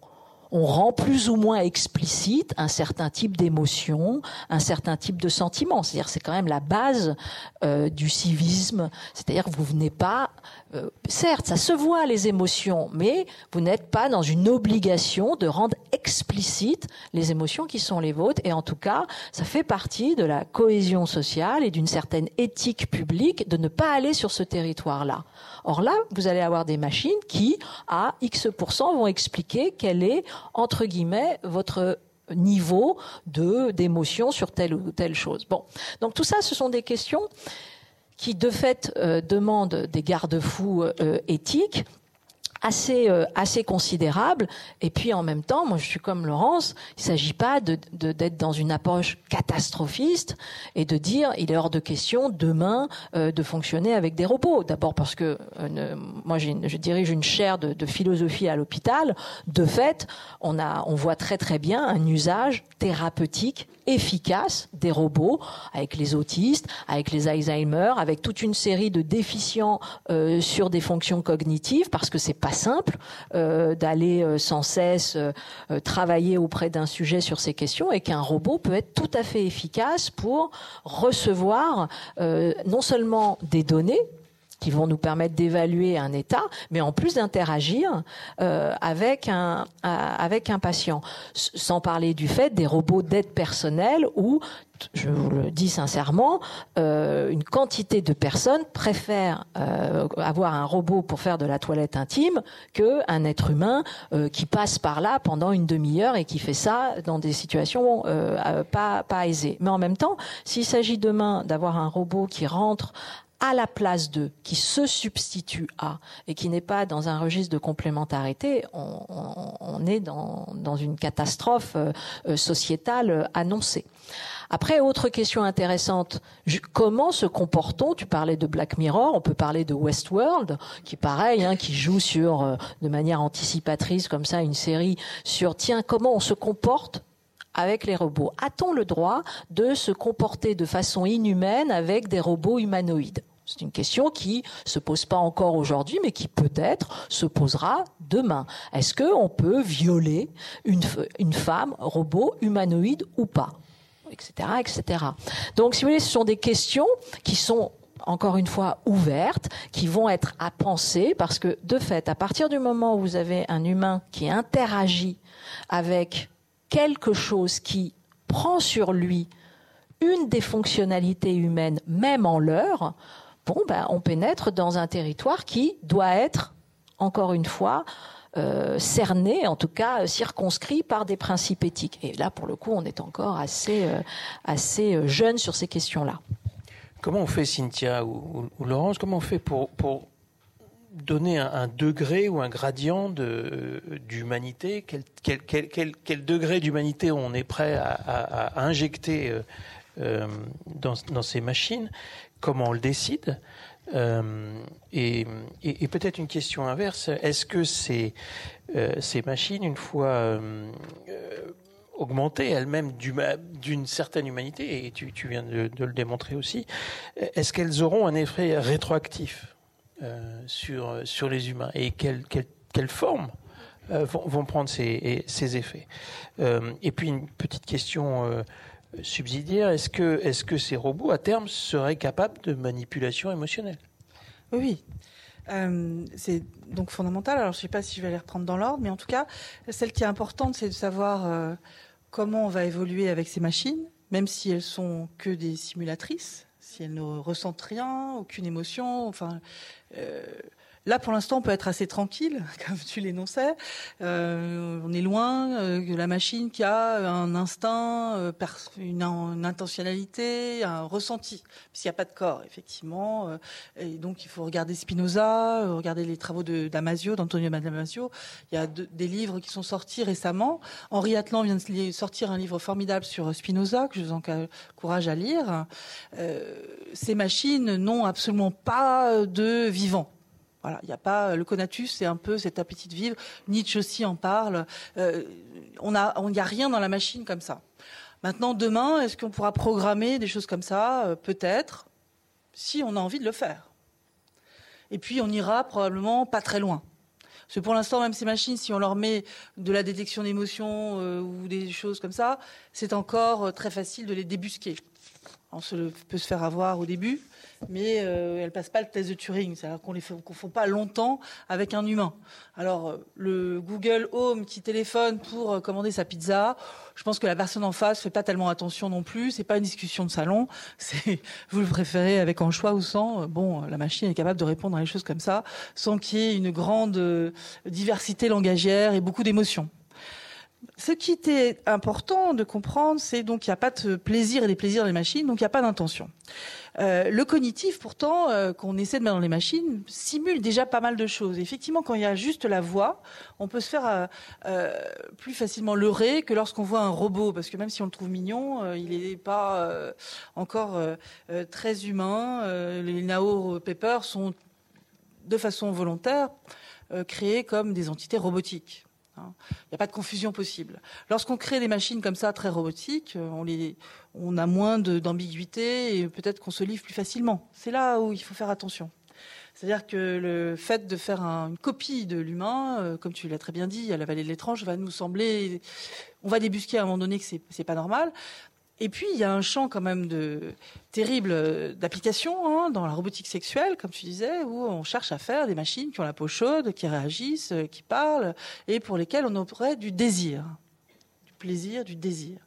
on rend plus ou moins explicite un certain type d'émotion, un certain type de sentiment. C'est-à-dire c'est quand même la base euh, du civisme. C'est-à-dire que vous venez pas... Euh, certes, ça se voit les émotions, mais vous n'êtes pas dans une obligation de rendre explicite les émotions qui sont les vôtres. Et en tout cas, ça fait partie de la cohésion sociale et d'une certaine éthique publique de ne pas aller sur ce territoire-là. Or là, vous allez avoir des machines qui, à X% vont expliquer quelle est entre guillemets, votre niveau de, d'émotion sur telle ou telle chose. Bon. Donc tout ça, ce sont des questions qui, de fait, euh, demandent des garde-fous euh, éthiques assez, euh, assez considérables. Et puis, en même temps, moi, je suis comme Laurence, il ne s'agit pas de, de, d'être dans une approche catastrophiste et de dire, il est hors de question, demain, euh, de fonctionner avec des robots. D'abord parce que euh, ne, moi, j'ai, je dirige une chaire de, de philosophie à l'hôpital. De fait, on, a, on voit très, très bien un usage thérapeutique efficace des robots avec les autistes, avec les Alzheimer, avec toute une série de déficients euh, sur des fonctions cognitives, parce que c'est pas simple euh, d'aller euh, sans cesse euh, travailler auprès d'un sujet sur ces questions, et qu'un robot peut être tout à fait efficace pour recevoir euh, non seulement des données qui vont nous permettre d'évaluer un état, mais en plus d'interagir euh, avec un à, avec un patient. S- sans parler du fait des robots d'aide personnelle où, je vous le dis sincèrement, euh, une quantité de personnes préfèrent euh, avoir un robot pour faire de la toilette intime qu'un être humain euh, qui passe par là pendant une demi-heure et qui fait ça dans des situations euh, pas, pas aisées. Mais en même temps, s'il s'agit demain d'avoir un robot qui rentre à la place d'eux, qui se substitue à, et qui n'est pas dans un registre de complémentarité, on, on, on est dans, dans une catastrophe euh, sociétale annoncée. Après, autre question intéressante, comment se comportons, tu parlais de Black Mirror, on peut parler de Westworld, qui pareil, hein, qui joue sur, euh, de manière anticipatrice, comme ça, une série sur, tiens, comment on se comporte avec les robots? A-t-on le droit de se comporter de façon inhumaine avec des robots humanoïdes ? C'est une question qui se pose pas encore aujourd'hui, mais qui peut-être se posera demain. Est-ce que on peut violer une, une femme robot humanoïde ou pas ? Etc., et cetera. Donc, si vous voulez, ce sont des questions qui sont encore une fois ouvertes, qui vont être à penser, parce que de fait, à partir du moment où vous avez un humain qui interagit avec quelque chose qui prend sur lui une des fonctionnalités humaines, même en l'heure, bon, ben, on pénètre dans un territoire qui doit être, encore une fois, euh, cerné, en tout cas circonscrit par des principes éthiques. Et là, pour le coup, on est encore assez, euh, assez jeune sur ces questions-là. Comment on fait, Cynthia ou, ou Laurence, comment on fait pour... pour... donner un, un degré ou un gradient de, d'humanité, quel, quel, quel, quel degré d'humanité on est prêt à, à, à injecter euh, dans, dans ces machines, comment on le décide? Euh, et, et, et peut-être une question inverse, est-ce que ces, euh, ces machines, une fois euh, euh, augmentées elles-mêmes d'une certaine humanité, et tu, tu viens de, de le démontrer aussi, est-ce qu'elles auront un effet rétroactif euh, sur, sur les humains, et quelle, quelle, quelle forme euh, vont, vont prendre ces, ces effets? euh, Et puis une petite question euh, subsidiaire, est-ce que, est-ce que ces robots, à terme, seraient capables de manipulation émotionnelle? Oui, euh, c'est donc fondamental. Alors, je ne sais pas si je vais les reprendre dans l'ordre, mais en tout cas, celle qui est importante, c'est de savoir euh, comment on va évoluer avec ces machines, même si elles ne sont que des simulatrices, si elles ne ressentent rien, aucune émotion, enfin... Euh, Là, pour l'instant, on peut être assez tranquille, comme tu l'énonçais. Euh, on est loin euh, de la machine qui a un instinct, euh, une, une intentionnalité, un ressenti, puisqu'il n'y a pas de corps, effectivement. Euh, et donc, il faut regarder Spinoza, euh, regarder les travaux de, d'Amasio, d'Antonio Damasio. Il y a de, des livres qui sont sortis récemment. Henri Atlan vient de sortir un livre formidable sur Spinoza, que je vous encourage à lire. Euh, ces machines n'ont absolument pas de vivant. Voilà, il n'y a pas le conatus, c'est un peu cet appétit de vivre. Nietzsche aussi en parle. Euh, on a, on n'y a rien dans la machine comme ça. Maintenant, demain, est-ce qu'on pourra programmer des choses comme ça? euh, Peut-être, si on a envie de le faire. Et puis, on ira probablement pas très loin. Parce que pour l'instant, même ces machines, si on leur met de la détection d'émotions euh, ou des choses comme ça, c'est encore très facile de les débusquer. On se, peut se faire avoir au début, mais euh, elles ne passent pas le test de Turing. C'est-à-dire qu'on ne les confond pas longtemps avec un humain. Alors, le Google Home qui téléphone pour commander sa pizza, je pense que la personne en face ne fait pas tellement attention non plus. Ce n'est pas une discussion de salon. C'est, vous le préférez avec anchois ou sans. Bon, la machine est capable de répondre à des choses comme ça sans qu'il y ait une grande diversité langagière et beaucoup d'émotions. Ce qui était important de comprendre, c'est donc qu'il n'y a pas de plaisir et des plaisirs dans les machines, donc il n'y a pas d'intention. Euh, le cognitif, pourtant, euh, qu'on essaie de mettre dans les machines, simule déjà pas mal de choses. Et effectivement, quand il y a juste la voix, on peut se faire euh, euh, plus facilement leurrer que lorsqu'on voit un robot, parce que même si on le trouve mignon, euh, il n'est pas euh, encore euh, euh, très humain. Euh, les Nao Papers sont, de façon volontaire, euh, créés comme des entités robotiques. Il n'y a pas de confusion possible. Lorsqu'on crée des machines comme ça, très robotiques, on, les, on a moins de, d'ambiguïté et peut-être qu'on se livre plus facilement. C'est là où il faut faire attention. C'est-à-dire que le fait de faire un, une copie de l'humain, euh, comme tu l'as très bien dit, à la vallée de l'étrange, va nous sembler... On va débusquer à un moment donné que c'est, c'est pas normal. Et puis, il y a un champ quand même de, terrible d'application hein, dans la robotique sexuelle, comme tu disais, où on cherche à faire des machines qui ont la peau chaude, qui réagissent, qui parlent, et pour lesquelles on aurait du désir, du plaisir, du désir.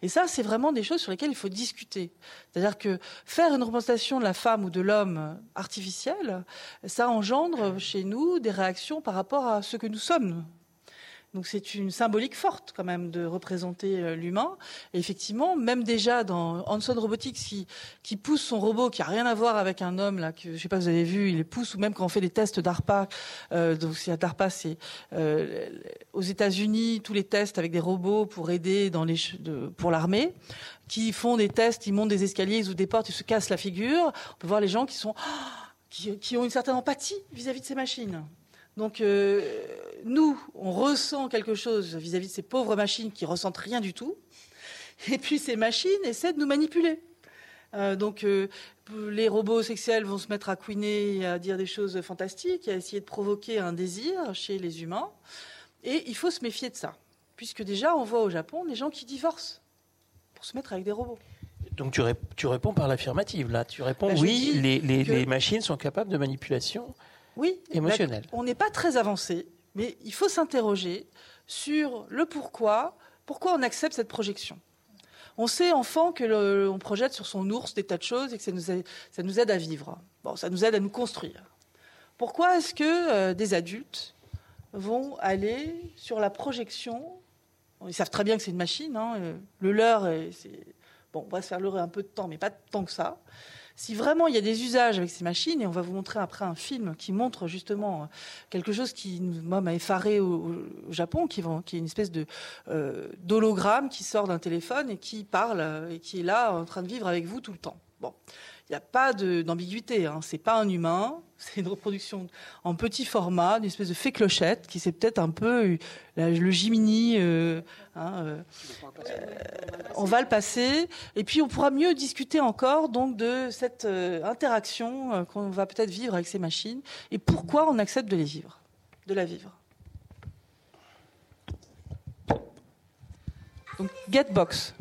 Et ça, c'est vraiment des choses sur lesquelles il faut discuter. C'est-à-dire que faire une représentation de la femme ou de l'homme artificielle, ça engendre chez nous des réactions par rapport à ce que nous sommes. Donc c'est une symbolique forte quand même de représenter l'humain. Et effectivement, même déjà dans Hanson Robotics qui, qui pousse son robot qui a rien à voir avec un homme là, que je sais pas si vous avez vu, il les pousse, ou même quand on fait des tests DARPA. Euh, donc c'est à DARPA, c'est euh, aux États-Unis tous les tests avec des robots pour aider dans les de, pour l'armée, qui font des tests, ils montent des escaliers, ils ouvrent des portes, ils se cassent la figure. On peut voir les gens qui sont qui, qui ont une certaine empathie vis-à-vis de ces machines. Donc, euh, nous, on ressent quelque chose vis-à-vis de ces pauvres machines qui ressentent rien du tout. Et puis, ces machines essaient de nous manipuler. Euh, donc, euh, les robots sexuels vont se mettre à couiner et à dire des choses fantastiques, à essayer de provoquer un désir chez les humains. Et il faut se méfier de ça. Puisque déjà, on voit au Japon des gens qui divorcent pour se mettre avec des robots. Donc, tu, ré- tu réponds par l'affirmative, là. Tu réponds, bah, oui, les, les, que... les machines sont capables de manipulation. Oui, émotionnel. On n'est pas très avancé, mais il faut s'interroger sur le pourquoi, pourquoi on accepte cette projection. On sait, enfant, que le, on projette sur son ours des tas de choses et que ça nous aide, ça nous aide à vivre. Bon, ça nous aide à nous construire. Pourquoi est-ce que euh, des adultes vont aller sur la projection ? Ils savent très bien que c'est une machine, hein, le leur, c'est, bon, on va se faire leurrer un peu de temps, mais pas tant que ça. si vraiment il y a des usages avec ces machines, et on va vous montrer après un film qui montre justement quelque chose qui moi, m'a effaré au, au Japon, qui, qui est une espèce de, euh, d'hologramme qui sort d'un téléphone et qui parle et qui est là en train de vivre avec vous tout le temps. Bon, il n'y a pas de, d'ambiguïté, hein. C'est pas un humain, c'est une reproduction en petit format, une espèce de fée clochette qui c'est peut-être un peu la, le Gemini. Euh, hein, euh, on va le passer et puis on pourra mieux discuter encore donc de cette euh, interaction euh, qu'on va peut-être vivre avec ces machines et pourquoi on accepte de les vivre, de la vivre. Donc Getbox,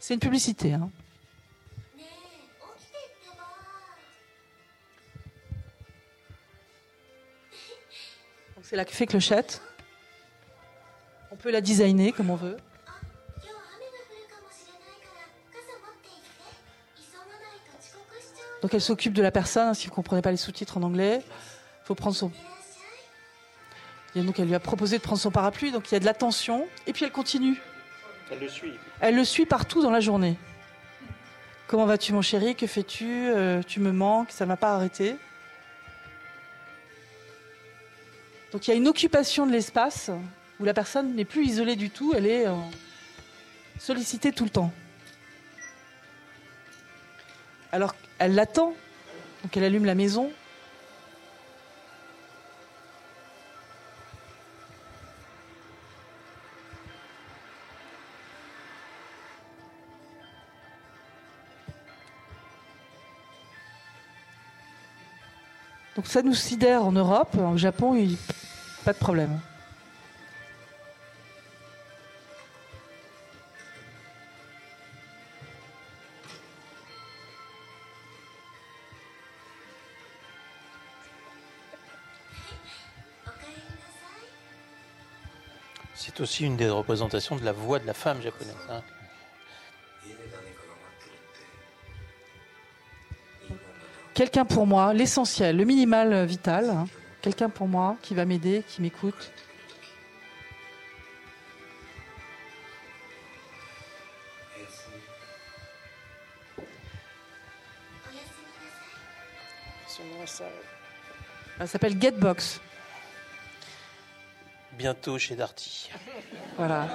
c'est une publicité. Hein. C'est la fée clochette. On peut la designer comme on veut. Donc elle s'occupe de la personne, si vous ne comprenez pas les sous-titres en anglais. Il faut prendre son... Et donc elle lui a proposé de prendre son parapluie, donc il y a de l'attention. Et puis elle continue. Elle le suit. Elle le suit partout dans la journée. Comment vas-tu mon chéri? Que fais-tu? euh, Tu me manques, ça ne m'a pas arrêté. Donc il y a une occupation de l'espace où la personne n'est plus isolée du tout, elle est euh, sollicitée tout le temps. Alors elle l'attend, donc elle allume la maison. Donc ça nous sidère en Europe, au Japon, il... pas de problème. C'est aussi une des représentations de la voix de la femme japonaise. Hein. Quelqu'un pour moi, l'essentiel, le minimal vital. Hein. Quelqu'un pour moi qui va m'aider, qui m'écoute. Elle s'appelle Getbox. Bientôt chez Darty. Voilà.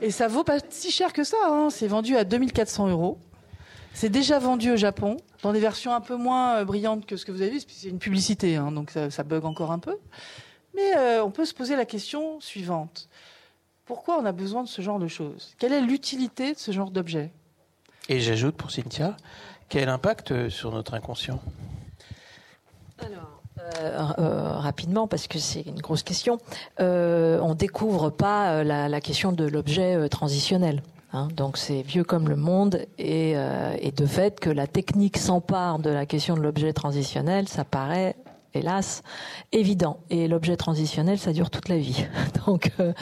Et ça vaut pas si cher que ça. Hein. C'est vendu à deux mille quatre cents euros. C'est déjà vendu au Japon, dans des versions un peu moins brillantes que ce que vous avez vu, c'est une publicité, hein, donc ça, ça bug encore un peu. Mais euh, on peut se poser la question suivante. Pourquoi on a besoin de ce genre de choses? Quelle est l'utilité de ce genre d'objet? Et j'ajoute pour Cynthia, quel impact sur notre inconscient? Alors... Euh, euh, rapidement parce que c'est une grosse question. Euh, on découvre pas la, la question de l'objet euh, transitionnel. Hein, donc c'est vieux comme le monde et, euh, et de fait que la technique s'empare de la question de l'objet transitionnel, ça paraît hélas évident. Et l'objet transitionnel, ça dure toute la vie. Donc euh,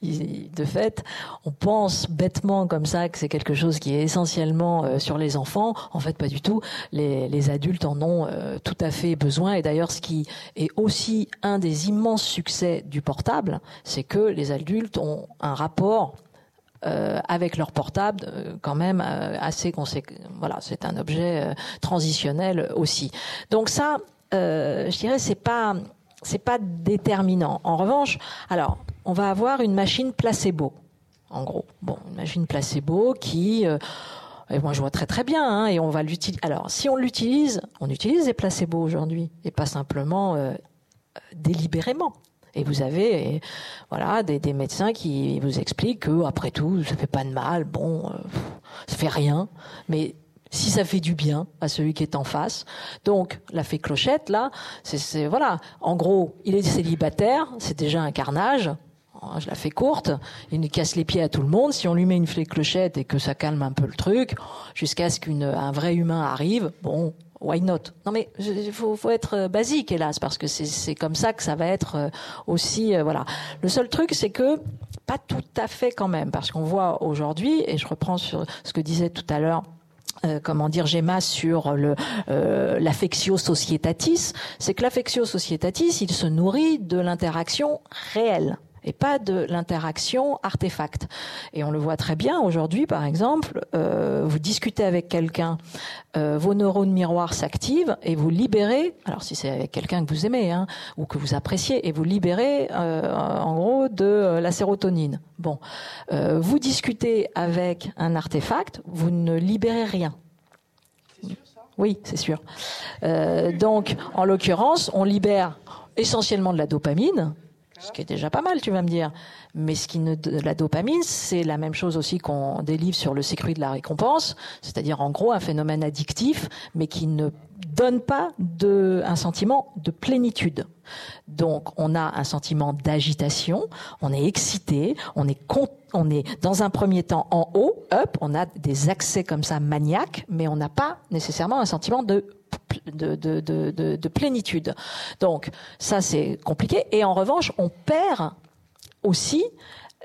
il, de fait, on pense bêtement comme ça que c'est quelque chose qui est essentiellement euh, sur les enfants. En fait, pas du tout. Les, les adultes en ont euh, tout à fait besoin. Et d'ailleurs, ce qui est aussi un des immenses succès du portable, c'est que les adultes ont un rapport Euh, avec leur portable euh, quand même euh, assez conséquent. Voilà, c'est un objet euh, transitionnel aussi. Donc ça, euh, je dirais, c'est pas c'est pas déterminant. En revanche, alors on va avoir une machine placebo, en gros. Bon, une machine placebo qui euh, et moi, je vois très très bien, hein, et on va l'utiliser. Alors, si on l'utilise, on utilise des placebos aujourd'hui et pas simplement euh, délibérément. Et vous avez, et voilà, des, des médecins qui vous expliquent que, après tout, ça fait pas de mal, bon, euh, ça fait rien, mais si ça fait du bien à celui qui est en face. Donc, la fée clochette, là, c'est, c'est voilà. En gros, il est célibataire, c'est déjà un carnage. Je la fais courte, il nous casse les pieds à tout le monde. Si on lui met une fée clochette et que ça calme un peu le truc, jusqu'à ce qu'une, un vrai humain arrive, bon. Why not? Non mais il faut, faut être basique hélas parce que c'est, c'est comme ça que ça va être aussi euh, voilà. Le seul truc c'est que pas tout à fait quand même parce qu'on voit aujourd'hui et je reprends sur ce que disait tout à l'heure euh, comment dire Gemma sur le euh, l'affectio societatis, c'est que l'affectio societatis il se nourrit de l'interaction réelle. et pas de l'interaction artefact. Et on le voit très bien aujourd'hui, par exemple, euh, vous discutez avec quelqu'un, euh, vos neurones miroirs s'activent et vous libérez, alors si c'est avec quelqu'un que vous aimez hein, ou que vous appréciez, et vous libérez euh, en gros de euh, la sérotonine. Bon, euh, vous discutez avec un artefact, vous ne libérez rien. Oui, c'est sûr. Euh, donc, en l'occurrence, on libère essentiellement de la dopamine, ce qui est déjà pas mal, tu vas me dire. Mais ce qui ne, de la dopamine, c'est la même chose aussi qu'on délivre sur le circuit de la récompense, c'est-à-dire en gros un phénomène addictif, mais qui ne donne pas de, un sentiment de plénitude. Donc, on a un sentiment d'agitation, on est excité, on est content. On est dans un premier temps en haut, up, on a des accès comme ça maniaques, mais on n'a pas nécessairement un sentiment de, de, de, de, de plénitude. Donc ça c'est compliqué. Et en revanche, on perd aussi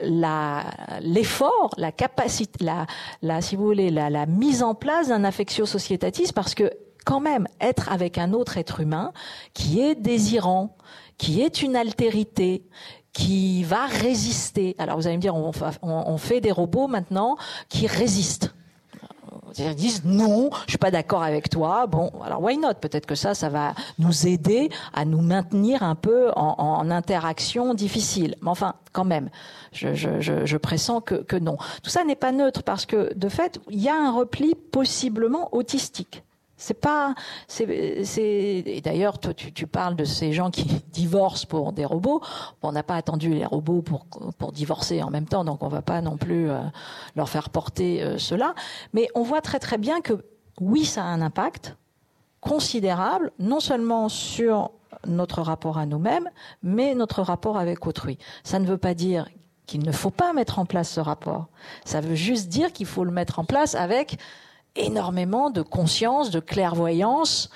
la, l'effort, la capacité, la, la, si vous voulez, la, la mise en place d'un affectio societatis, parce que quand même, être avec un autre être humain qui est désirant, qui est une altérité, qui va résister. Alors vous allez me dire, on, on, on fait des robots maintenant qui résistent. Ils disent non, je suis pas d'accord avec toi. Bon, alors why not ? Peut-être que ça, ça va nous aider à nous maintenir un peu en, en interaction difficile. Mais enfin, quand même, je, je, je, je pressens que, que non. Tout ça n'est pas neutre parce que de fait, il y a un repli possiblement autistique. C'est pas, c'est, c'est, et d'ailleurs, toi, tu, tu parles de ces gens qui divorcent pour des robots. Bon, on n'a pas attendu les robots pour, pour divorcer en même temps, donc on va pas non plus euh, leur faire porter euh, cela. Mais on voit très très bien que oui, ça a un impact considérable, non seulement sur notre rapport à nous-mêmes, mais notre rapport avec autrui. Ça ne veut pas dire qu'il ne faut pas mettre en place ce rapport. Ça veut juste dire qu'il faut le mettre en place avec énormément de conscience, de clairvoyance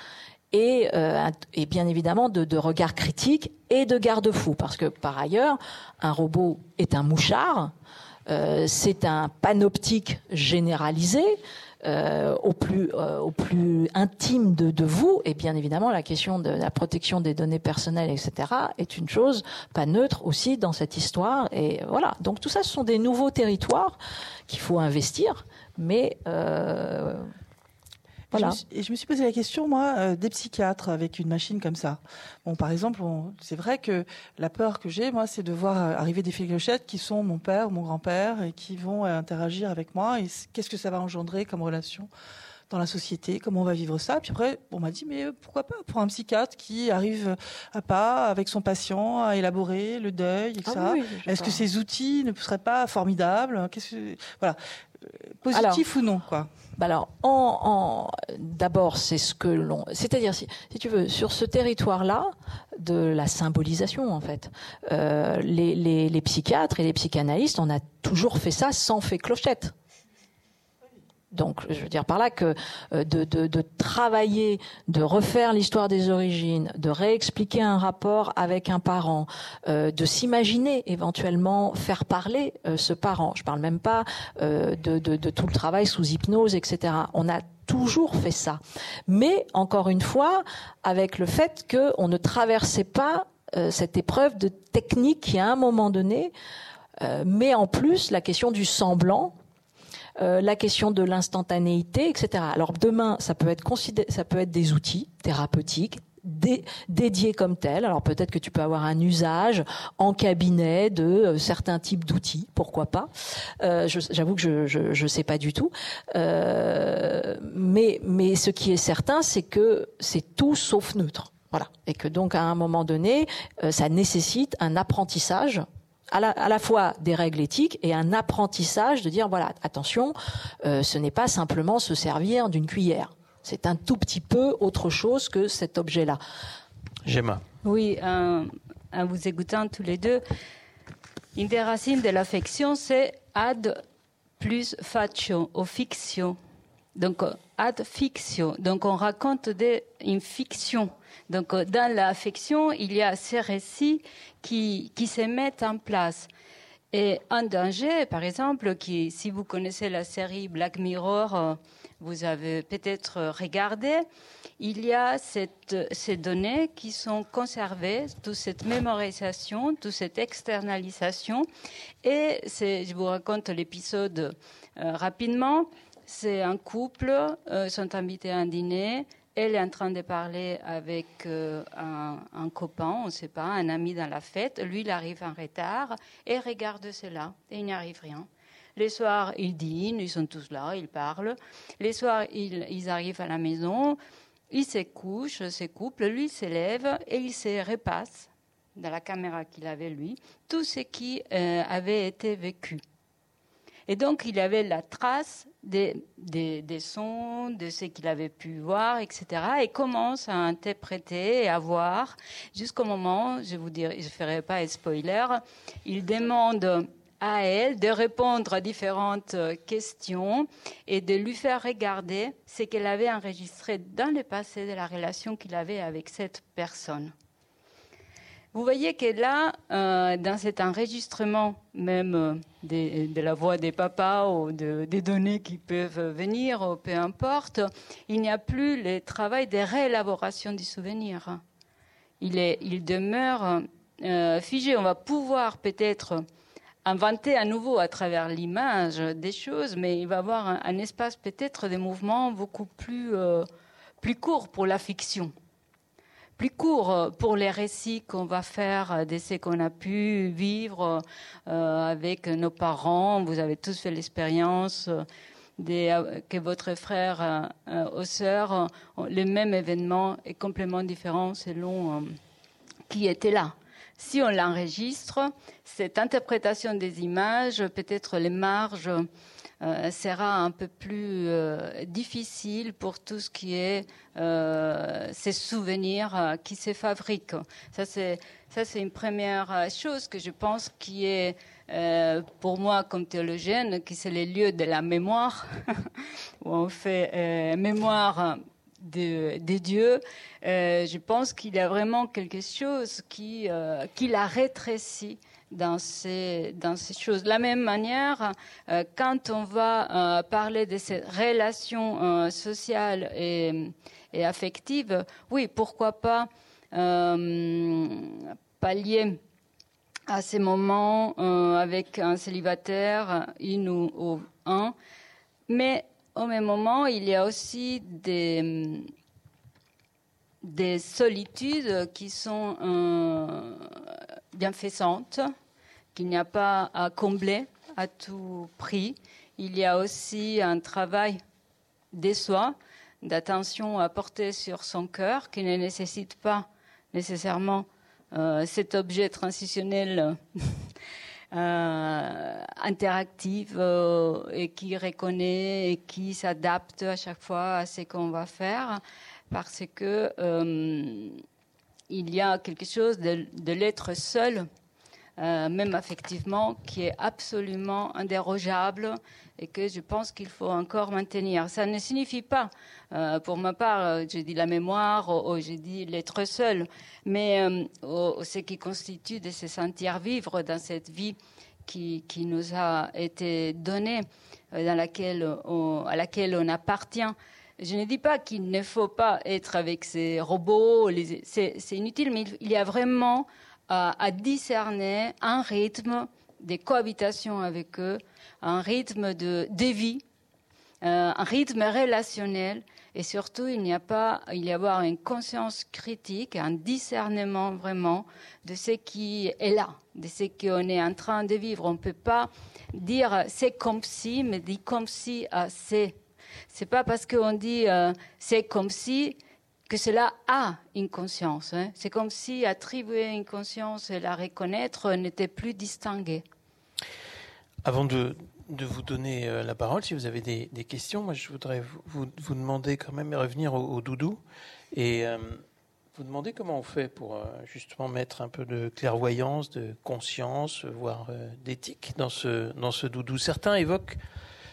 et, euh, et bien évidemment de, de regard critique et de garde-fou. Parce que par ailleurs, un robot est un mouchard, euh, c'est un panoptique généralisé euh, au plus, euh, au plus intime de, de vous. Et bien évidemment, la question de la protection des données personnelles, et cetera est une chose pas neutre aussi dans cette histoire. Et voilà. Donc tout ça, ce sont des nouveaux territoires qu'il faut investir. Mais euh, voilà. Je me, suis, et je me suis posé la question, moi, euh, des psychiatres avec une machine comme ça. Bon, par exemple, on, c'est vrai que la peur que j'ai, moi, c'est de voir arriver des fléchettes qui sont mon père ou mon grand-père et qui vont euh, interagir avec moi. Et qu'est-ce que ça va engendrer comme relation dans la société, comment on va vivre ça. Puis après, on m'a dit, mais pourquoi pas pour un psychiatre qui arrive à pas, avec son patient, à élaborer le deuil, et cetera. Ah oui, est-ce que ces outils ne seraient pas formidables ? Qu'est-ce que... Voilà. Positif alors, ou non, quoi. Bah alors, en, en, d'abord, c'est ce que l'on, c'est-à-dire si, si tu veux, sur ce territoire-là de la symbolisation, en fait, euh, les, les, les psychiatres et les psychanalystes, on a toujours fait ça sans fait clochette. Donc, je veux dire par là que de, de, de travailler, de refaire l'histoire des origines, de réexpliquer un rapport avec un parent, euh, de s'imaginer éventuellement faire parler euh, ce parent. Je parle même pas euh, de, de, de tout le travail sous hypnose, et cetera. On a toujours fait ça, mais encore une fois, avec le fait que on ne traversait pas euh, cette épreuve de technique qui, à un moment donné, euh, met en plus la question du semblant. Euh, la question de l'instantanéité, et cetera. Alors demain, ça peut être considéré, ça peut être des outils thérapeutiques dé- dédiés comme tels. Alors peut-être que tu peux avoir un usage en cabinet de euh, certains types d'outils, pourquoi pas. Euh, je, j'avoue que je, je je sais pas du tout. Euh, mais mais ce qui est certain, c'est que c'est tout sauf neutre, voilà. Et que donc à un moment donné, euh, ça nécessite un apprentissage. À la, à la fois des règles éthiques et un apprentissage de dire, voilà, attention, euh, ce n'est pas simplement se servir d'une cuillère. C'est un tout petit peu autre chose que cet objet-là. Gemma. Oui, euh, en vous écoutant tous les deux, une des racines de l'affection, c'est ad plus faction, ou fiction. Donc, ad fiction. Donc, on raconte des, une fiction. Donc, dans l'affection, il y a ces récits qui, qui se mettent en place. Et un danger, par exemple, qui, si vous connaissez la série Black Mirror, vous avez peut-être regardé, il y a cette, ces données qui sont conservées, toute cette mémorisation, toute cette externalisation. Et c'est, je vous raconte l'épisode euh, rapidement. C'est un couple, euh, sont invités à un dîner. Elle est en train de parler avec euh, un, un copain, on ne sait pas, un ami dans la fête. Lui, il arrive en retard et regarde cela et il n'y arrive rien. Les soirs, ils dînent, ils sont tous là, ils parlent. Les soirs, ils, ils arrivent à la maison, ils se couchent, se couplent. Lui, il se lève et il se repasse dans la caméra qu'il avait lui tout ce qui euh, avait été vécu. Et donc, il avait la trace des, des, des sons, de ce qu'il avait pu voir, et cetera. Et commence à interpréter et à voir, jusqu'au moment, je vous dirai, je ferai pas de spoiler, il demande à elle de répondre à différentes questions et de lui faire regarder ce qu'elle avait enregistré dans le passé de la relation qu'il avait avec cette personne. Vous voyez que là, euh, dans cet enregistrement même euh, de, de la voix des papas ou de, des données qui peuvent venir, ou peu importe, il n'y a plus le travail de réélaboration du souvenir. Il, est, il demeure euh, figé. On va pouvoir peut-être inventer à nouveau à travers l'image des choses, mais il va y avoir un, un espace peut-être de mouvement beaucoup plus, euh, plus court pour la fiction. Plus court pour les récits qu'on va faire de ce qu'on a pu vivre euh, avec nos parents. Vous avez tous fait l'expérience de, que votre frère euh, ou sœur, le même événement est complètement différent selon euh, qui était là. Si on l'enregistre, cette interprétation des images, peut-être les marges, euh, sera un peu plus euh, difficile pour tout ce qui est euh, ces souvenirs euh, qui se fabriquent. Ça c'est, ça, c'est une première chose que je pense qui est, euh, pour moi, comme théologienne, qui c'est le lieu de la mémoire, où on fait euh, mémoire De, des dieux, euh, je pense qu'il y a vraiment quelque chose qui, euh, qui la rétrécit dans ces, dans ces choses. De la même manière, euh, quand on va euh, parler de ces relations euh, sociales et, et affectives, oui, pourquoi pas euh, pallier à ces moments euh, avec un célibataire, une ou, ou un, mais au même moment, il y a aussi des, des solitudes qui sont euh, bienfaisantes, qu'il n'y a pas à combler à tout prix. Il y a aussi un travail de soi, d'attention à porter sur son cœur, qui ne nécessite pas nécessairement euh, cet objet transitionnel Euh, interactive euh, et qui reconnaît et qui s'adapte à chaque fois à ce qu'on va faire, parce que euh, il y a quelque chose de, de l'être seul, euh, même affectivement, qui est absolument indérogeable et que je pense qu'il faut encore maintenir. Ça ne signifie pas, euh, pour ma part, j'ai dit la mémoire ou, ou j'ai dit l'être seul, mais euh, ou, ou ce qui constitue de se sentir vivre dans cette vie qui, qui nous a été donnée, euh, dans laquelle on, à laquelle on appartient. Je ne dis pas qu'il ne faut pas être avec ces robots, les, c'est, c'est inutile, mais il y a vraiment à, à discerner un rythme des cohabitations avec eux, un rythme de, de vie, euh, un rythme relationnel, et surtout il n'y a pas, il y a avoir une conscience critique, un discernement vraiment de ce qui est là, de ce qu'on est en train de vivre. On ne peut pas dire c'est comme si, mais dit comme si à c'est. C'est pas parce qu'on dit euh, c'est comme si que cela a une conscience. Hein. C'est comme si attribuer une conscience et la reconnaître n'était plus distingué. Avant de, de vous donner la parole, si vous avez des, des questions, moi je voudrais vous, vous, vous demander quand même de revenir au, au doudou et euh, vous demander comment on fait pour euh, justement mettre un peu de clairvoyance, de conscience, voire euh, d'éthique dans ce, dans ce doudou. Certains évoquent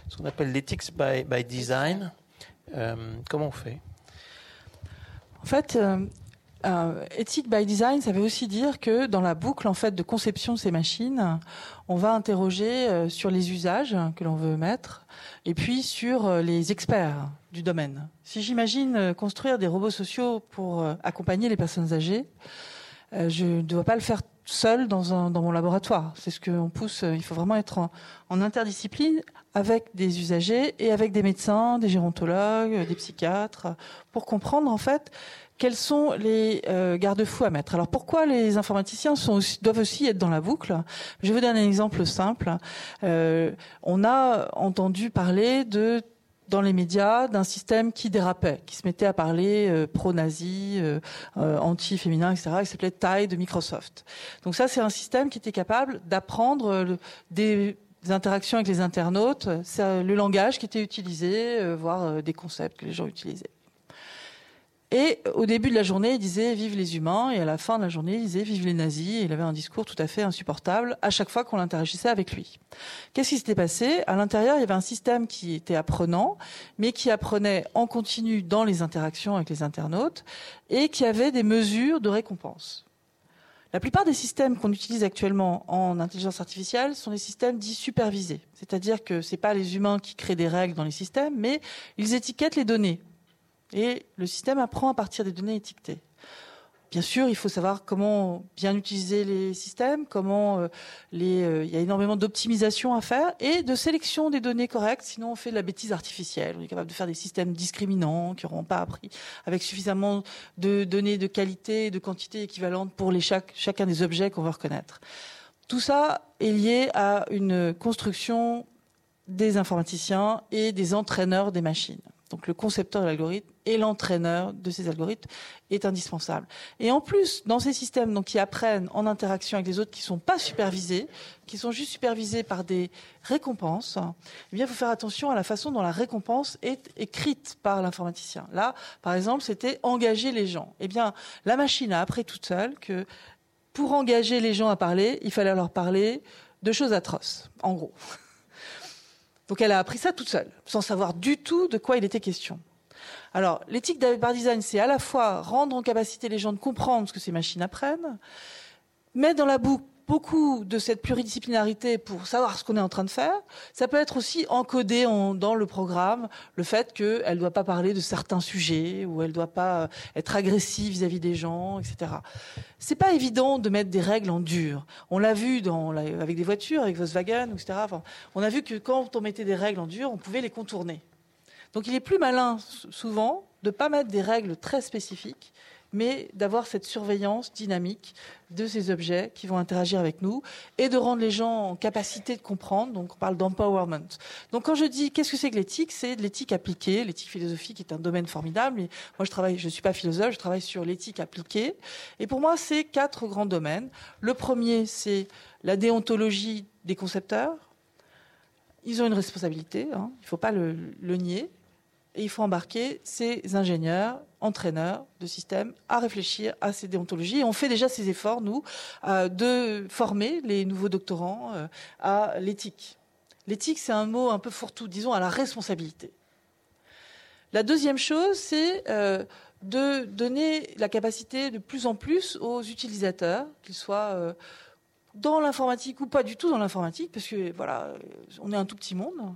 ce qu'on appelle l'éthique by, by design. Euh, comment on fait ? En fait, euh, Euh, éthique by design, ça veut aussi dire que dans la boucle en fait de conception de ces machines, on va interroger euh, sur les usages que l'on veut mettre et puis sur euh, les experts du domaine. Si j'imagine euh, construire des robots sociaux pour euh, accompagner les personnes âgées, euh, je ne dois pas le faire seul dans, un, dans mon laboratoire. C'est ce qu'on pousse. Euh, il faut vraiment être en, en interdiscipline avec des usagers et avec des médecins, des gérontologues, euh, des psychiatres, pour comprendre en fait quels sont les euh, garde-fous à mettre. Alors pourquoi les informaticiens sont aussi, doivent aussi être dans la boucle? Je vais vous donner un exemple simple. Euh, on a entendu parler de, dans les médias, d'un système qui dérapait, qui se mettait à parler euh, pro-nazi, euh, euh, anti-féminin, et cetera, qui s'appelait T A I de Microsoft. Donc ça, c'est un système qui était capable d'apprendre euh, des... des interactions avec les internautes, c'est le langage qui était utilisé, euh, voire euh, des concepts que les gens utilisaient. Et au début de la journée, il disait « Vive les humains », et à la fin de la journée, il disait « Vive les nazis ». Il avait un discours tout à fait insupportable à chaque fois qu'on interagissait avec lui. Qu'est-ce qui s'était passé? À l'intérieur, il y avait un système qui était apprenant, mais qui apprenait en continu dans les interactions avec les internautes, et qui avait des mesures de récompense. La plupart des systèmes qu'on utilise actuellement en intelligence artificielle sont des systèmes dits supervisés. C'est-à-dire que c'est pas les humains qui créent des règles dans les systèmes, mais ils étiquettent les données. Et le système apprend à partir des données étiquetées. Bien sûr, il faut savoir comment bien utiliser les systèmes, comment les, euh, il y a énormément d'optimisation à faire et de sélection des données correctes, sinon on fait de la bêtise artificielle. On est capable de faire des systèmes discriminants qui n'auront pas appris avec suffisamment de données de qualité et de quantité équivalente pour les chaque, chacun des objets qu'on veut reconnaître. Tout ça est lié à une construction des informaticiens et des entraîneurs des machines. Donc le concepteur de l'algorithme et l'entraîneur de ces algorithmes est indispensable. Et en plus, dans ces systèmes donc, qui apprennent en interaction avec les autres, qui ne sont pas supervisés, qui sont juste supervisés par des récompenses, eh bien, il faut faire attention à la façon dont la récompense est écrite par l'informaticien. Là, par exemple, c'était engager les gens. Eh bien, la machine a appris toute seule que pour engager les gens à parler, il fallait leur parler de choses atroces, en gros. Donc elle a appris ça toute seule, sans savoir du tout de quoi il était question. Alors, l'éthique par design, c'est à la fois rendre en capacité les gens de comprendre ce que ces machines apprennent, mettre dans la boucle beaucoup de cette pluridisciplinarité pour savoir ce qu'on est en train de faire. Ça peut être aussi encodé en, dans le programme le fait qu'elle ne doit pas parler de certains sujets ou elle ne doit pas être agressive vis-à-vis des gens, et cetera. C'est pas évident de mettre des règles en dur. On l'a vu dans, avec des voitures, avec Volkswagen, et cetera. Enfin, on a vu que quand on mettait des règles en dur, on pouvait les contourner. Donc il est plus malin souvent de ne pas mettre des règles très spécifiques, mais d'avoir cette surveillance dynamique de ces objets qui vont interagir avec nous et de rendre les gens en capacité de comprendre. Donc, on parle d'empowerment. Donc, quand je dis qu'est-ce que c'est que l'éthique, c'est de l'éthique appliquée. L'éthique philosophique est un domaine formidable. Mais moi, je travaille, je suis pas philosophe, je travaille sur l'éthique appliquée. Et pour moi, c'est quatre grands domaines. Le premier, c'est la déontologie des concepteurs. Ils ont une responsabilité, hein, il faut pas le, le nier. Et il faut embarquer ces ingénieurs, entraîneurs de systèmes à réfléchir à ces déontologies. Et on fait déjà ces efforts, nous, euh, de former les nouveaux doctorants euh, à l'éthique. L'éthique, c'est un mot un peu fourre-tout, disons, à la responsabilité. La deuxième chose, c'est euh, de donner la capacité de plus en plus aux utilisateurs, qu'ils soient... Euh, dans l'informatique ou pas du tout dans l'informatique, parce que voilà, on est un tout petit monde.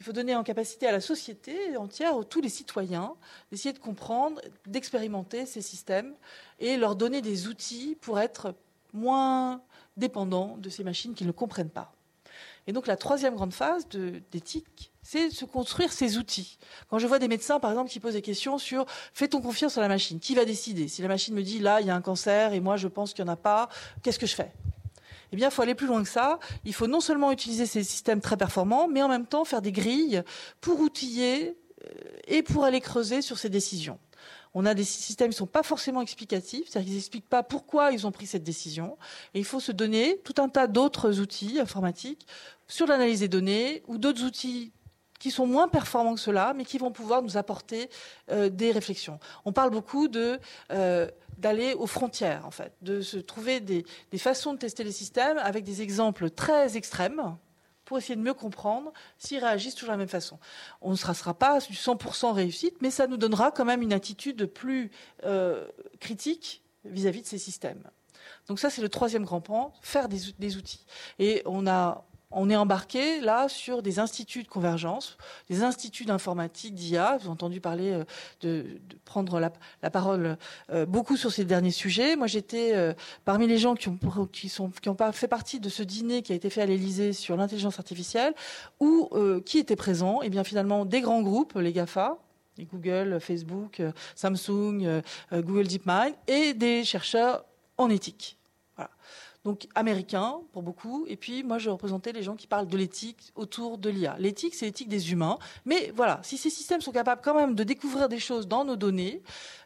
Il faut donner en capacité à la société entière, à tous les citoyens, d'essayer de comprendre, d'expérimenter ces systèmes et leur donner des outils pour être moins dépendants de ces machines qu'ils ne comprennent pas. Et donc la troisième grande phase de, d'éthique, c'est de se construire ces outils. Quand je vois des médecins, par exemple, qui posent des questions sur « Fait-on confiance à la machine ? Qui va décider ? Si la machine me dit « Là, il y a un cancer et moi, je pense qu'il n'y en a pas, qu'est-ce que je fais ?» Eh bien, il faut aller plus loin que ça. Il faut non seulement utiliser ces systèmes très performants, mais en même temps faire des grilles pour outiller et pour aller creuser sur ces décisions. On a des systèmes qui ne sont pas forcément explicatifs, c'est-à-dire qu'ils n'expliquent pas pourquoi ils ont pris cette décision. Et il faut se donner tout un tas d'autres outils informatiques sur l'analyse des données ou d'autres outils qui sont moins performants que cela, mais qui vont pouvoir nous apporter euh, des réflexions. On parle beaucoup de... Euh, d'aller aux frontières, en fait, de se trouver des, des façons de tester les systèmes avec des exemples très extrêmes pour essayer de mieux comprendre s'ils réagissent toujours de la même façon. On ne sera pas du cent pour cent réussite, mais ça nous donnera quand même une attitude plus euh, critique vis-à-vis de ces systèmes. Donc ça, c'est le troisième grand pan, faire des, des outils. Et on a... On est embarqué là sur des instituts de convergence, des instituts d'informatique, d'I A. Vous avez entendu parler de, de prendre la, la parole euh, beaucoup sur ces derniers sujets. Moi, j'étais euh, parmi les gens qui ont, qui sont, qui ont fait partie de ce dîner qui a été fait à l'Élysée sur l'intelligence artificielle, où euh, qui était présent ? Eh bien, finalement, des grands groupes, les GAFA, les Google, Facebook, euh, Samsung, euh, Google DeepMind, et des chercheurs en éthique. Voilà. Donc américain pour beaucoup, et puis moi je représentais les gens qui parlent de l'éthique autour de l'I A. L'éthique, c'est l'éthique des humains, mais voilà, si ces systèmes sont capables quand même de découvrir des choses dans nos données,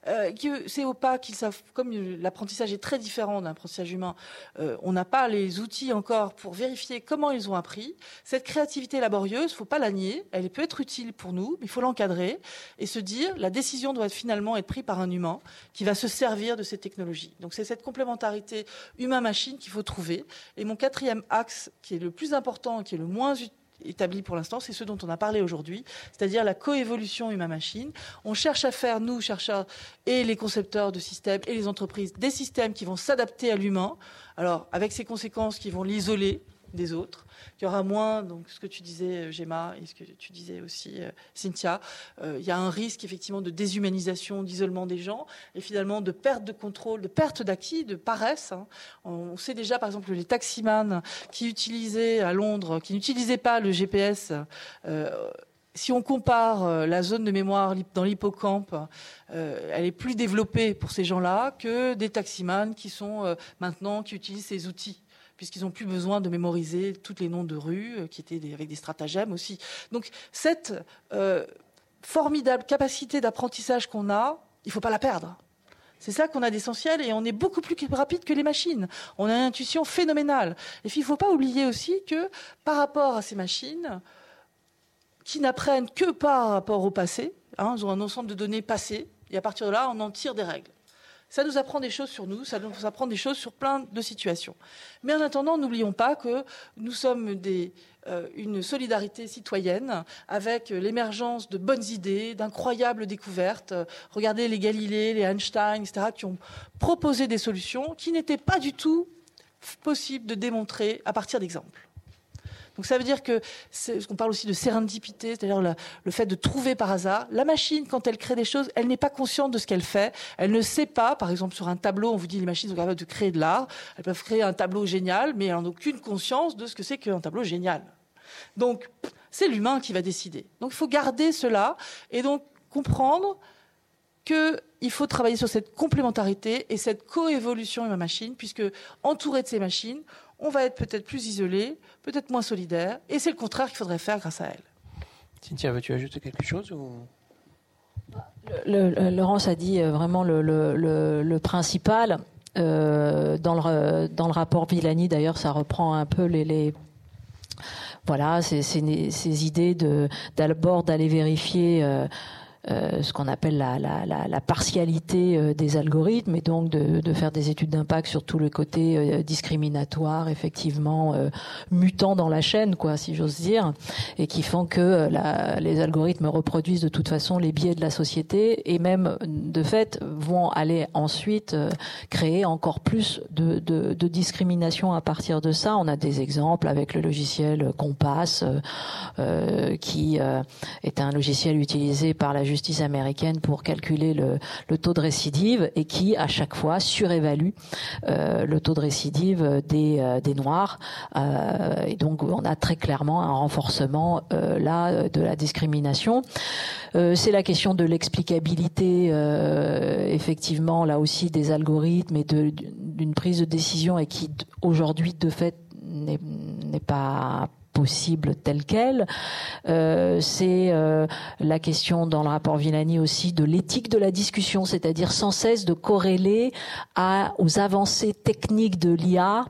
euh, que c'est opaque, qu'ils savent, comme l'apprentissage est très différent d'un apprentissage humain, euh, on n'a pas les outils encore pour vérifier comment ils ont appris. Cette créativité laborieuse, faut pas la nier, elle peut être utile pour nous, mais il faut l'encadrer et se dire la décision doit finalement être prise par un humain qui va se servir de ces technologies. Donc c'est cette complémentarité humain-machine qui faut trouver. Et mon quatrième axe, qui est le plus important, qui est le moins établi pour l'instant, c'est ce dont on a parlé aujourd'hui, c'est-à-dire la coévolution humain-machine. On cherche à faire, nous, chercheurs et les concepteurs de systèmes et les entreprises, des systèmes qui vont s'adapter à l'humain, alors avec ses conséquences qui vont l'isoler des autres, qu'il y aura moins, donc ce que tu disais Gemma et ce que tu disais aussi Cynthia, euh, il y a un risque effectivement de déshumanisation, d'isolement des gens et finalement de perte de contrôle, de perte d'acquis, de paresse. Hein. On sait déjà par exemple les taximans qui utilisaient à Londres, qui n'utilisaient pas le G P S. Euh, Si on compare la zone de mémoire dans l'hippocampe, euh, elle est plus développée pour ces gens-là que des taximans qui sont euh, maintenant qui utilisent ces outils, puisqu'ils n'ont plus besoin de mémoriser tous les noms de rues, qui étaient des, avec des stratagèmes aussi. Donc cette euh, formidable capacité d'apprentissage qu'on a, il ne faut pas la perdre. C'est ça qu'on a d'essentiel, et on est beaucoup plus rapide que les machines. On a une intuition phénoménale. Et puis il ne faut pas oublier aussi que par rapport à ces machines, qui n'apprennent que par rapport au passé, hein, ils ont un ensemble de données passées, et à partir de là, on en tire des règles. Ça nous apprend des choses sur nous, ça nous apprend des choses sur plein de situations. Mais en attendant, n'oublions pas que nous sommes des, euh, une solidarité citoyenne avec l'émergence de bonnes idées, d'incroyables découvertes. Regardez les Galilée, les Einstein, et cetera, qui ont proposé des solutions qui n'étaient pas du tout possibles de démontrer à partir d'exemples. Donc ça veut dire que, ce qu'on parle aussi de sérendipité, c'est-à-dire la, le fait de trouver par hasard. La machine, quand elle crée des choses, elle n'est pas consciente de ce qu'elle fait. Elle ne sait pas, par exemple sur un tableau, on vous dit les machines sont capables de créer de l'art. Elles peuvent créer un tableau génial, mais elles n'ont aucune conscience de ce que c'est qu'un tableau génial. Donc c'est l'humain qui va décider. Donc il faut garder cela et donc comprendre qu'il faut travailler sur cette complémentarité et cette coévolution humain-machine, puisque entouré de ces machines, on va être peut-être plus isolé, peut-être moins solidaire, et c'est le contraire qu'il faudrait faire grâce à elle. Cynthia, veux-tu ajouter quelque chose ou... le, le, Laurence a dit vraiment le, le, le, le principal. Euh, dans, le, dans le rapport Villani, d'ailleurs, ça reprend un peu les... les... Voilà, ces, ces, ces idées de, d'abord d'aller vérifier... Euh, Euh, ce qu'on appelle la, la, la, la partialité euh, des algorithmes, et donc de, de faire des études d'impact sur tout le côté euh, discriminatoire, effectivement euh, mutant dans la chaîne, quoi, si j'ose dire, et qui font que euh, la, les algorithmes reproduisent de toute façon les biais de la société, et même de fait vont aller ensuite euh, créer encore plus de, de, de discrimination à partir de ça. On a des exemples avec le logiciel Compass, euh, euh, qui euh, est un logiciel utilisé par la justice américaine pour calculer le, le taux de récidive, et qui à chaque fois surévalue euh, le taux de récidive des, euh, des Noirs, euh, et donc on a très clairement un renforcement euh, là de la discrimination. Euh, c'est la question de l'explicabilité euh, effectivement là aussi des algorithmes et de, d'une prise de décision, et qui aujourd'hui de fait n'est, n'est pas possible tel quel. Euh, c'est euh, la question dans le rapport Villani aussi de l'éthique de la discussion, c'est-à-dire sans cesse de corréler à, aux avancées techniques de l'I A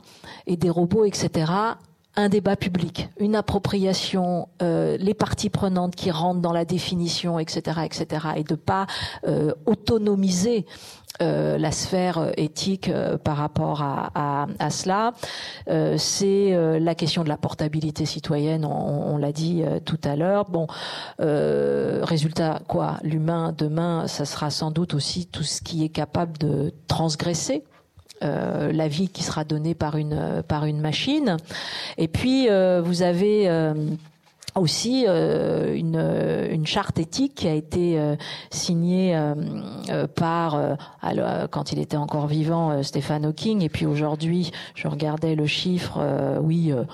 et des robots, et cetera, un débat public, une appropriation, euh, les parties prenantes qui rentrent dans la définition, et cetera, et cetera, et de pas euh, autonomiser euh, la sphère éthique euh, par rapport à, à, à cela. Euh, c'est euh, la question de la portabilité citoyenne, on, on l'a dit euh, tout à l'heure. Bon, euh, résultat quoi, l'humain demain, ça sera sans doute aussi tout ce qui est capable de transgresser. Euh, la vie qui sera donnée par une par une machine. Et puis euh, vous avez euh, aussi euh, une une charte éthique qui a été euh, signée euh, par euh, alors, quand il était encore vivant euh, Stephen Hawking, et puis aujourd'hui je regardais le chiffre euh, oui euh,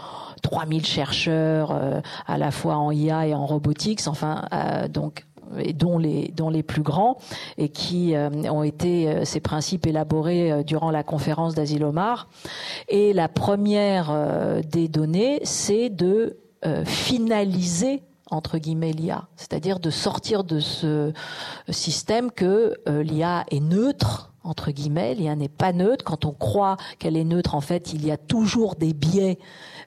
trois mille chercheurs euh, à la fois en I A et en robotics, enfin euh, donc et dont les dont les plus grands, et qui euh, ont été euh, ces principes élaborés euh, durant la conférence d'Asile Omar. Et la première euh, des données, c'est de euh, finaliser entre guillemets l'I A, c'est-à-dire de sortir de ce système que euh, l'I A est neutre entre guillemets, l'I A n'est pas neutre. Quand on croit qu'elle est neutre, en fait, il y a toujours des biais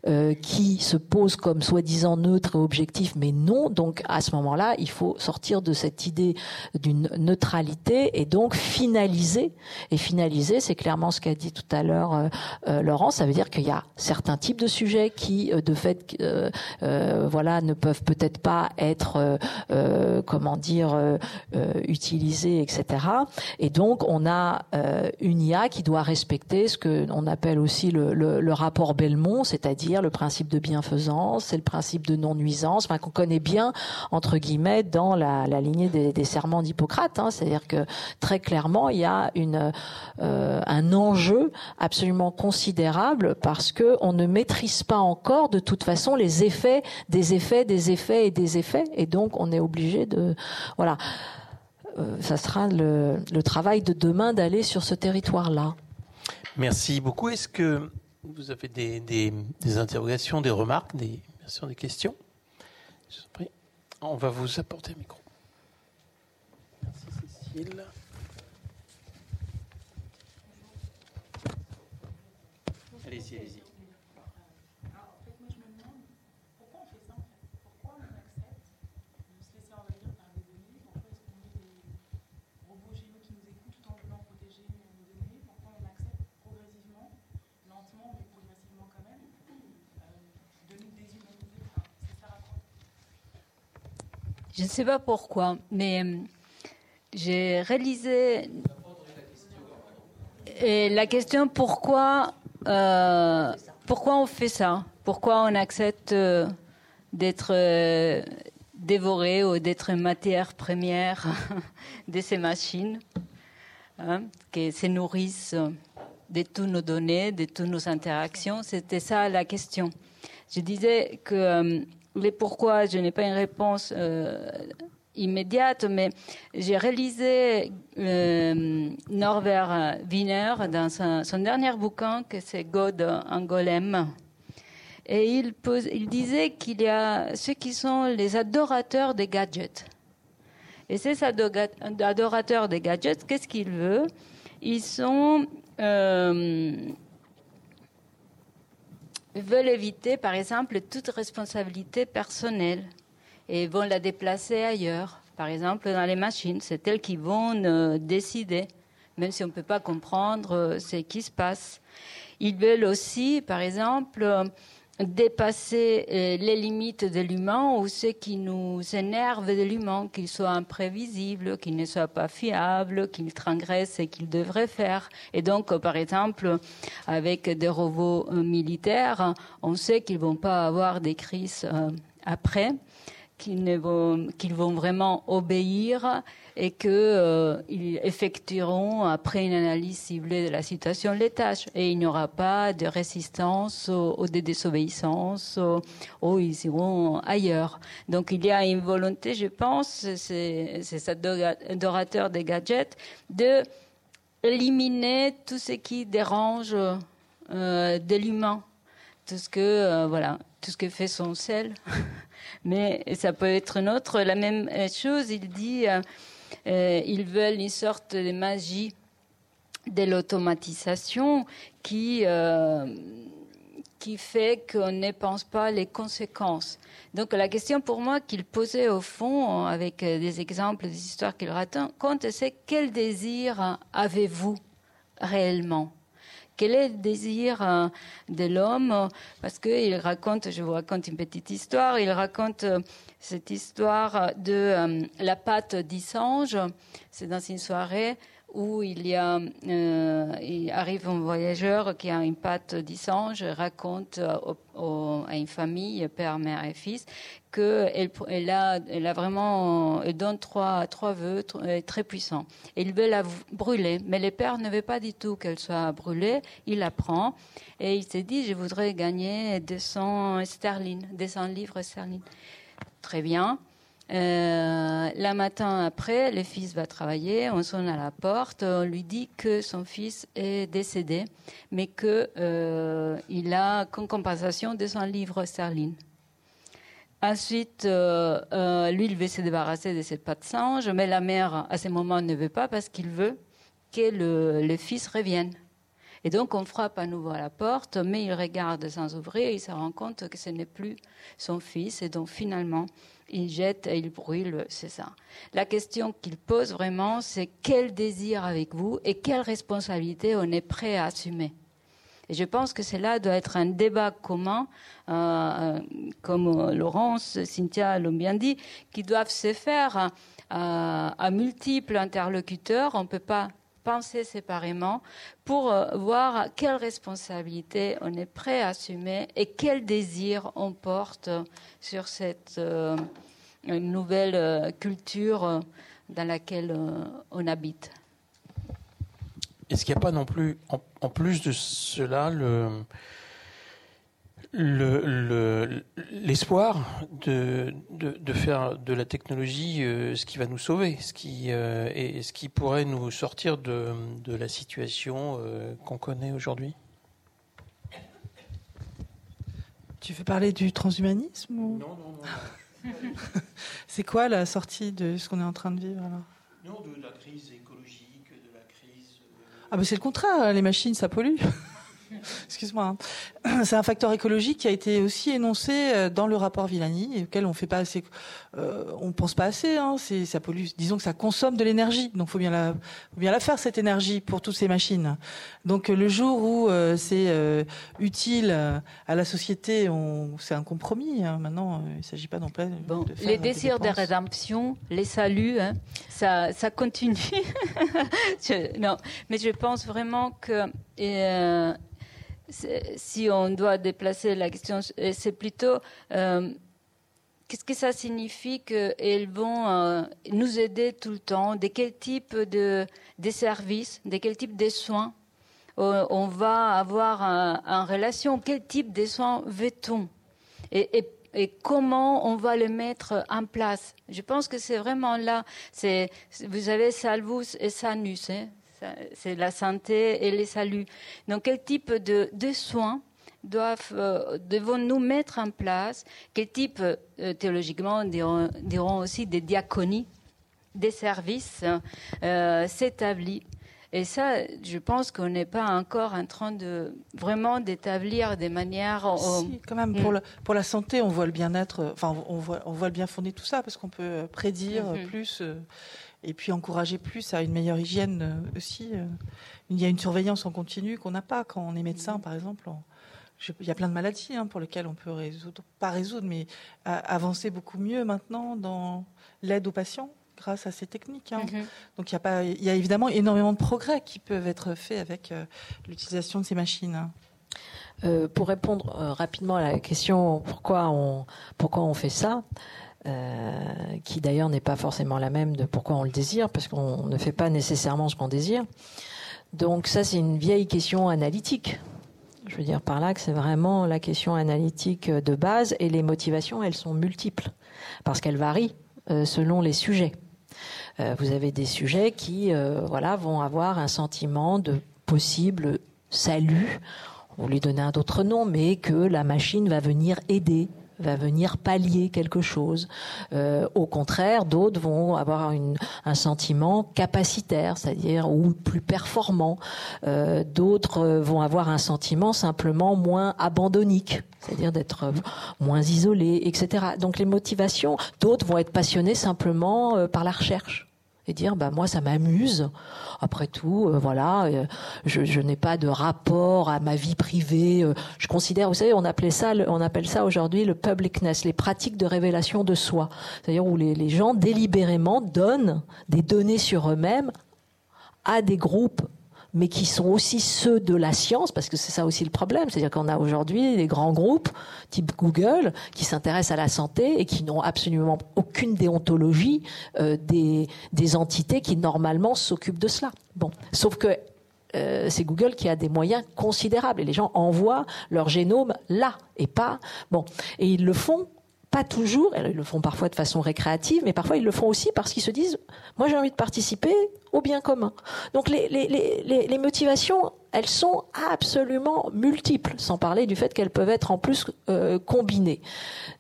euh, qui se posent comme soi-disant neutres et objectifs, mais non. Donc, à ce moment-là, il faut sortir de cette idée d'une neutralité et donc finaliser. Et finaliser, c'est clairement ce qu'a dit tout à l'heure euh, euh, Laurence. Ça veut dire qu'il y a certains types de sujets qui, euh, de fait, euh, euh, voilà, ne peuvent peut-être pas être, euh, euh, comment dire, euh, euh, utilisés, et cetera. Et donc, on a Euh, une I A qui doit respecter ce que on appelle aussi le, le, le rapport Belmont, c'est-à-dire le principe de bienfaisance, c'est le principe de non-nuisance, enfin qu'on connaît bien entre guillemets dans la, la lignée des, des serments d'Hippocrate. Hein, c'est-à-dire que très clairement il y a une, euh, un enjeu absolument considérable parce que on ne maîtrise pas encore de toute façon les effets, des effets, des effets et des effets, et donc on est obligé de voilà. Ça sera le, le travail de demain d'aller sur ce territoire-là. Merci beaucoup. Est-ce que vous avez des, des, des interrogations, des remarques, des, des questions ? Je vous en prie. On va vous apporter un micro. Merci Cécile. Allez-y, allez-y. Je ne sais pas pourquoi, mais j'ai réalisé et la question pourquoi, euh, pourquoi on fait ça, pourquoi on accepte d'être dévoré ou d'être matière première de ces machines, hein, qui se nourrissent de toutes nos données, de toutes nos interactions. C'était ça la question. Je disais que les pourquoi, je n'ai pas une réponse euh, immédiate, mais j'ai réalisé euh, Norbert Wiener dans son, son dernier bouquin, que c'est God, un golem. Et il, pose, il disait qu'il y a ceux qui sont les adorateurs des gadgets. Et ces adorateurs des gadgets, qu'est-ce qu'ils veulent ? Ils sont... Euh, veulent éviter, par exemple, toute responsabilité personnelle et vont la déplacer ailleurs. Par exemple, dans les machines, c'est elles qui vont euh, décider, même si on ne peut pas comprendre euh, ce qui se passe. Ils veulent aussi, par exemple, euh, dépasser euh, les limites de l'humain ou ce qui nous énerve de l'humain, qu'il soit imprévisible, qu'il ne soit pas fiable, qu'il transgresse ce qu'il devrait faire. Et donc, euh, par exemple, avec des robots euh, militaires, on sait qu'ils ne vont pas avoir des crises euh, après, qu'ils, ne vont, qu'ils vont vraiment obéir et qu'ils euh, effectueront, après une analyse ciblée de la situation, les tâches. Et il n'y aura pas de résistance ou, ou de désobéissance ou, ou ils iront ailleurs. Donc il y a une volonté, je pense, c'est, c'est cet adorateur des gadgets, d'éliminer tout ce qui dérange euh, de l'humain, tout ce que, euh, voilà, tout ce que fait son sel. Mais ça peut être une autre, la même chose. Il dit euh, euh, ils veulent une sorte de magie de l'automatisation qui, euh, qui fait qu'on ne pense pas les conséquences. Donc la question pour moi qu'il posait au fond, avec des exemples, des histoires qu'il raconte, c'est quel désir avez-vous réellement ? Quel est le désir de l'homme ? Parce qu'il raconte, je vous raconte une petite histoire, il raconte cette histoire de la pâte dix singes. C'est dans une soirée où il y a, euh, il arrive un voyageur qui a une pâte dix singes, raconte au, au, à une famille, père, mère et fils, qu'elle elle a, elle a vraiment, elle donne trois, trois vœux très puissants. Et il veut la brûler, mais le père ne veut pas du tout qu'elle soit brûlée. Il la prend et il s'est dit, je voudrais gagner deux cents sterlines, deux cents livres sterlines. Très bien. Euh, le matin après, le fils va travailler, on sonne à la porte, on lui dit que son fils est décédé, mais que euh, il a comme compensation deux cents livres sterlines. Ensuite, euh, euh, lui, il veut se débarrasser de cette pâte singe, mais la mère, à ce moment, ne veut pas parce qu'il veut que le, le fils revienne. Et donc, on frappe à nouveau à la porte, mais il regarde sans ouvrir et il se rend compte que ce n'est plus son fils. Et donc, finalement, il jette et il brûle, c'est ça. La question qu'il pose vraiment, c'est quel désir avec vous et quelle responsabilité on est prêt à assumer. Et je pense que cela doit être un débat commun, euh, comme Laurence, Cynthia l'ont bien dit, qui doivent se faire euh, à multiples interlocuteurs. On ne peut pas penser séparément pour voir quelle responsabilité on est prêt à assumer et quel désir on porte sur cette euh, nouvelle culture dans laquelle euh, on habite. Est-ce qu'il n'y a pas non plus, en, en plus de cela, le, le, le, l'espoir de, de, de faire de la technologie euh, ce qui va nous sauver, ce qui, euh, et ce qui pourrait nous sortir de, de la situation euh, qu'on connaît aujourd'hui ? Tu veux parler du transhumanisme ou... Non, non, non. non. C'est quoi la sortie de ce qu'on est en train de vivre alors ? Non, de la crise écologique. Ah ben c'est le contraire, les machines, ça pollue. Excuse-moi. C'est un facteur écologique qui a été aussi énoncé dans le rapport Villani, et auquel on fait pas assez, euh, on pense pas assez. Hein. C'est, ça pollue. Disons que ça consomme de l'énergie, donc faut bien la, faut bien la faire cette énergie pour toutes ces machines. Donc le jour où euh, c'est euh, utile à la société, on, c'est un compromis. Hein. Maintenant, il s'agit pas non plus. Bon, de faire les désirs de rédemption, les saluts, hein, ça, ça continue. je, non, mais je pense vraiment que. Euh, Si on doit déplacer la question, c'est plutôt euh, qu'est-ce que ça signifie qu'elles vont euh, nous aider tout le temps, de quel type de, de services, de quel type de soins on, on va avoir en relation, quel type de soins veut-on et, et, et comment on va le mettre en place. Je pense que c'est vraiment là, c'est, vous avez Salvus et Sanus, hein. C'est la santé et les saluts. Donc, quel type de, de soins doivent, euh, devons-nous mettre en place ? Quel type, euh, théologiquement, diront, diront aussi des diaconies, des services euh, s'établit. Et ça, je pense qu'on n'est pas encore en train de vraiment d'établir des manières. Au... Si, quand même, mmh. pour, le, pour la santé, on voit le bien-être. Enfin, on voit, on voit le bien fondé tout ça parce qu'on peut prédire mmh. plus. Euh, Et puis encourager plus à une meilleure hygiène aussi. Il y a une surveillance en continu qu'on n'a pas quand on est médecin, par exemple. Je, il y a plein de maladies hein, pour lesquelles on peut résoudre, pas résoudre, mais à, avancer beaucoup mieux maintenant dans l'aide aux patients grâce à ces techniques. Hein. Mm-hmm. Donc il y a pas, il y a évidemment énormément de progrès qui peuvent être faits avec euh, l'utilisation de ces machines. Euh, pour répondre euh, rapidement à la question pourquoi on, pourquoi on fait ça. Euh, qui d'ailleurs n'est pas forcément la même de pourquoi on le désire, parce qu'on ne fait pas nécessairement ce qu'on désire. Donc ça, c'est une vieille question analytique. Je veux dire par là que c'est vraiment la question analytique de base, et les motivations, elles sont multiples, parce qu'elles varient euh, selon les sujets. Euh, vous avez des sujets qui euh, voilà, vont avoir un sentiment de possible salut, on lui donne un autre nom, mais que la machine va venir aider. va venir pallier quelque chose. Euh, au contraire, d'autres vont avoir une, un sentiment capacitaire, c'est-à-dire ou plus performant. Euh, d'autres vont avoir un sentiment simplement moins abandonnique, c'est-à-dire d'être moins isolé, et cetera. Donc les motivations, d'autres vont être passionnés simplement euh, par la recherche. Et dire, bah, moi, ça m'amuse. Après tout, euh, voilà, euh, je, je n'ai pas de rapport à ma vie privée. Euh, je considère, vous savez, on appelait ça, le, on appelle ça aujourd'hui le publicness, les pratiques de révélation de soi. C'est-à-dire où les, les gens délibérément donnent des données sur eux-mêmes à des groupes, mais qui sont aussi ceux de la science, parce que c'est ça aussi le problème. C'est-à-dire qu'on a aujourd'hui des grands groupes, type Google, qui s'intéressent à la santé et qui n'ont absolument aucune déontologie euh, des, des entités qui, normalement, s'occupent de cela. Bon, sauf que euh, c'est Google qui a des moyens considérables. Et les gens envoient leur génome là et pas... Bon, et ils le font pas toujours. Ils le font parfois de façon récréative, mais parfois ils le font aussi parce qu'ils se disent « Moi, j'ai envie de participer au bien commun ». Donc les, les, les, les motivations, elles sont absolument multiples, sans parler du fait qu'elles peuvent être en plus euh, combinées.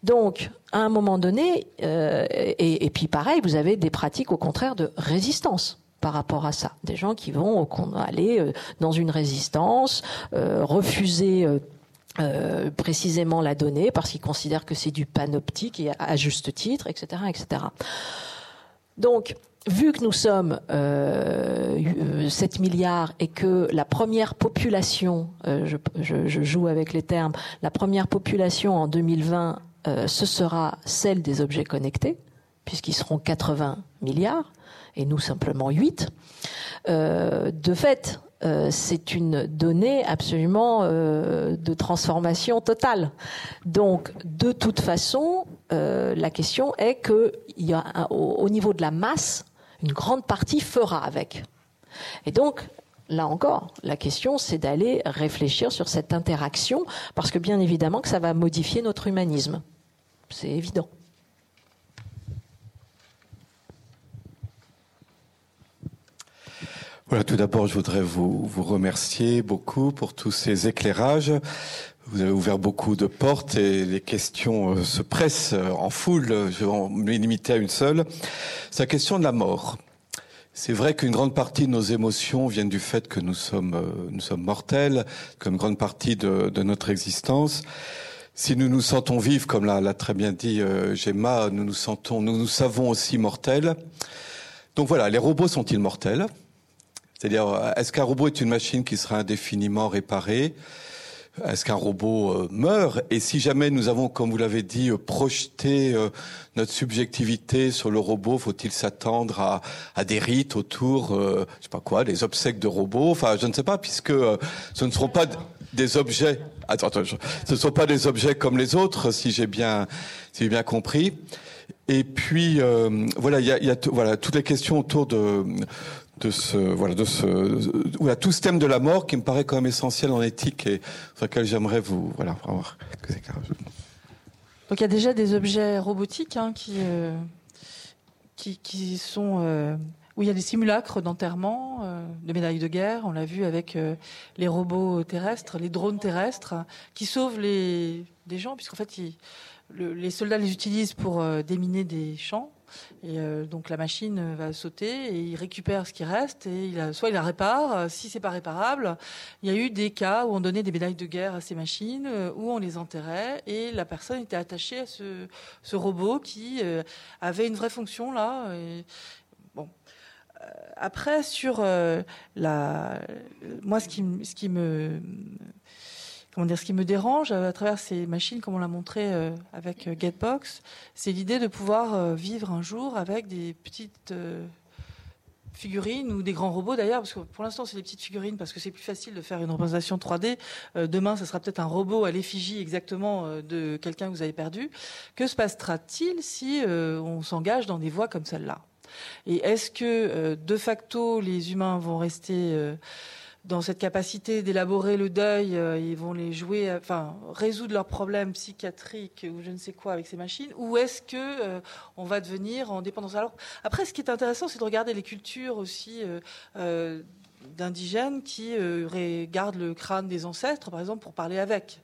Donc, à un moment donné, euh, et, et puis pareil, vous avez des pratiques au contraire de résistance par rapport à ça. Des gens qui vont aller dans une résistance, euh, refuser... Euh, Euh, précisément la donnée parce qu'ils considèrent que c'est du panoptique et à juste titre, et cetera, et cetera. Donc, vu que nous sommes euh, sept milliards et que la première population, euh, je, je, je joue avec les termes, la première population en deux mille vingt, euh, ce sera celle des objets connectés, puisqu'ils seront quatre-vingts milliards et nous simplement huit. Euh, de fait, Euh, c'est une donnée absolument euh, de transformation totale. Donc, de toute façon, euh, la question est que il y a un, au, au niveau de la masse, une grande partie fera avec. Et donc, là encore, la question, c'est d'aller réfléchir sur cette interaction, parce que bien évidemment que ça va modifier notre humanisme. C'est évident. Voilà, tout d'abord, je voudrais vous, vous remercier beaucoup pour tous ces éclairages. Vous avez ouvert beaucoup de portes et les questions euh, se pressent en foule. Je vais me limiter à une seule. C'est la question de la mort. C'est vrai qu'une grande partie de nos émotions viennent du fait que nous sommes, euh, nous sommes mortels, comme une grande partie de, de notre existence. Si nous nous sentons vivre, comme l'a, l'a très bien dit euh, Gemma, nous nous sentons, nous nous savons aussi mortels. Donc voilà, les robots sont-ils mortels ? C'est-à-dire, est-ce qu'un robot est une machine qui sera indéfiniment réparée ? Est-ce qu'un robot meurt ? Et si jamais nous avons, comme vous l'avez dit, projeté notre subjectivité sur le robot, faut-il s'attendre à, à des rites autour, euh, je sais pas quoi, des obsèques de robots ? Enfin, je ne sais pas, puisque euh, ce ne seront pas des objets. Attends, attends, je... ce ne sont pas des objets comme les autres, si j'ai bien, si j'ai bien compris. Et puis, euh, voilà, il y a, y a t- voilà toutes les questions autour de. De ce, voilà, de ce, de, voilà, tout ce thème de la mort qui me paraît quand même essentiel en éthique et sur lequel j'aimerais vous, voilà, avoir quelques éclairages. Donc il y a déjà des objets robotiques hein, qui, euh, qui, qui sont, euh, où il y a des simulacres d'enterrement, euh, de médailles de guerre, on l'a vu avec euh, les robots terrestres, les drones terrestres, qui sauvent les, des gens, puisqu'en fait, ils, le, les soldats les utilisent pour euh, déminer des champs. Et euh, donc la machine va sauter et il récupère ce qui reste et il a, soit il la répare, si c'est pas réparable. Il y a eu des cas où on donnait des médailles de guerre à ces machines, où on les enterrait et la personne était attachée à ce, ce robot qui euh, avait une vraie fonction là. Et, bon. Après sur euh, la, moi ce qui, ce qui me Comment dire, ce qui me dérange à travers ces machines, comme on l'a montré euh, avec euh, Getbox, c'est l'idée de pouvoir euh, vivre un jour avec des petites euh, figurines ou des grands robots d'ailleurs, parce que pour l'instant c'est des petites figurines parce que c'est plus facile de faire une représentation trois D. Euh, demain, ça sera peut-être un robot à l'effigie exactement euh, de quelqu'un que vous avez perdu. Que se passera-t-il si euh, on s'engage dans des voies comme celle-là ? Et est-ce que euh, de facto les humains vont rester euh, dans cette capacité d'élaborer le deuil, euh, ils vont les jouer, enfin résoudre leurs problèmes psychiatriques ou je ne sais quoi avec ces machines, ou est-ce que euh, on va devenir en dépendance ? Alors après, ce qui est intéressant, c'est de regarder les cultures aussi. Euh, euh, d'indigènes qui euh, regardent le crâne des ancêtres, par exemple, pour parler avec.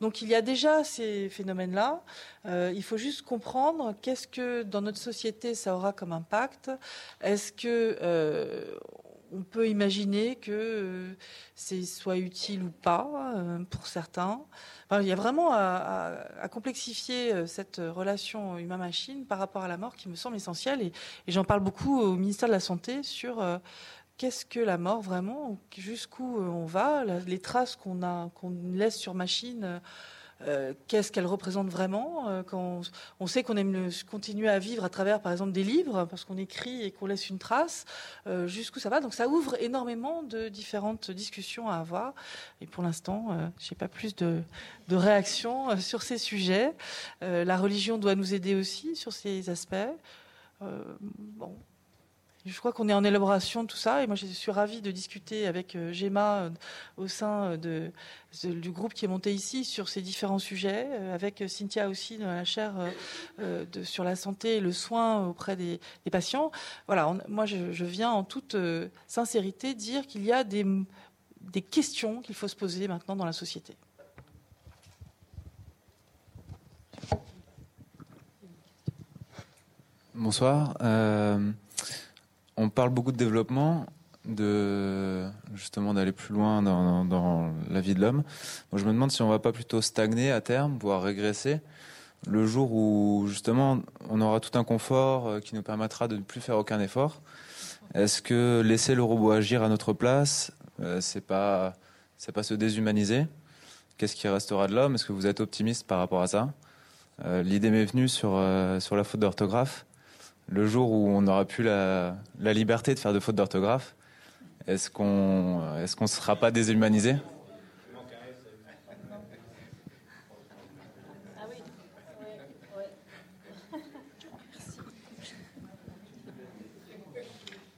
Donc il y a déjà ces phénomènes-là. Euh, il faut juste comprendre qu'est-ce que, dans notre société, ça aura comme impact. Est-ce que... Euh, on peut imaginer que c'est soit utile ou pas pour certains. Enfin, il y a vraiment à, à, à complexifier cette relation humain-machine par rapport à la mort qui me semble essentielle. Et, et j'en parle beaucoup au ministère de la Santé sur euh, qu'est-ce que la mort vraiment, jusqu'où on va, la, les traces qu'on a, qu'on laisse sur machine. Euh, qu'est-ce qu'elle représente vraiment euh, quand on, on sait qu'on aime le, continuer à vivre à travers, par exemple, des livres, parce qu'on écrit et qu'on laisse une trace, euh, jusqu'où ça va. Donc ça ouvre énormément de différentes discussions à avoir. Et pour l'instant, euh, j'ai pas plus de, de réactions euh, sur ces sujets. Euh, la religion doit nous aider aussi sur ces aspects. Euh, bon. Je crois qu'on est en élaboration de tout ça, et moi je suis ravie de discuter avec euh, Gemma euh, au sein de, de, du groupe qui est monté ici sur ces différents sujets, euh, avec Cynthia aussi dans la chaire euh, de, sur la santé et le soin auprès des, des patients. Voilà, on, moi je, je viens en toute euh, sincérité dire qu'il y a des, des questions qu'il faut se poser maintenant dans la société. Bonsoir. Euh... On parle beaucoup de développement, de justement d'aller plus loin dans, dans, dans la vie de l'homme. Moi, je me demande si on ne va pas plutôt stagner à terme, voire régresser, le jour où justement on aura tout un confort qui nous permettra de ne plus faire aucun effort. Est-ce que laisser le robot agir à notre place, euh, c'est pas c'est pas se déshumaniser? Qu'est-ce qui restera de l'homme? Est-ce que vous êtes optimiste par rapport à ça? euh, L'idée m'est venue sur euh, sur la faute d'orthographe. Le jour où on n'aura plus la, la liberté de faire de fautes d'orthographe, est-ce qu'on est-ce qu'on ne sera pas déshumanisé ? Ah oui, oui, oui.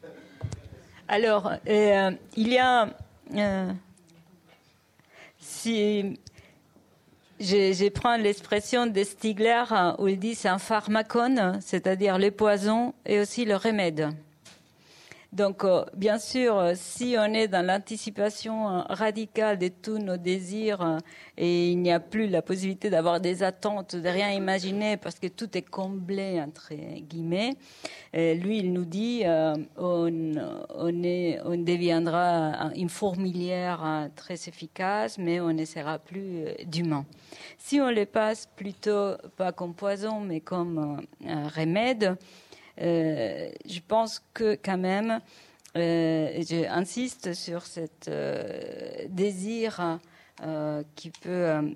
Merci. Alors, euh, il y a... Euh, si... Je, je prends l'expression de Stigler où il dit c'est un pharmacone, c'est-à-dire le poison et aussi le remède. Donc, euh, bien sûr, si on est dans l'anticipation radicale de tous nos désirs et il n'y a plus la possibilité d'avoir des attentes, de rien imaginer parce que tout est comblé, entre guillemets, et lui, il nous dit euh, on, on, est, on deviendra une fourmilière très efficace, mais on ne sera plus d'humain. Si on les passe plutôt, pas comme poison, mais comme euh, remède, Euh, je pense que quand même, euh, j'insiste sur cet euh, désir euh, qui peut euh,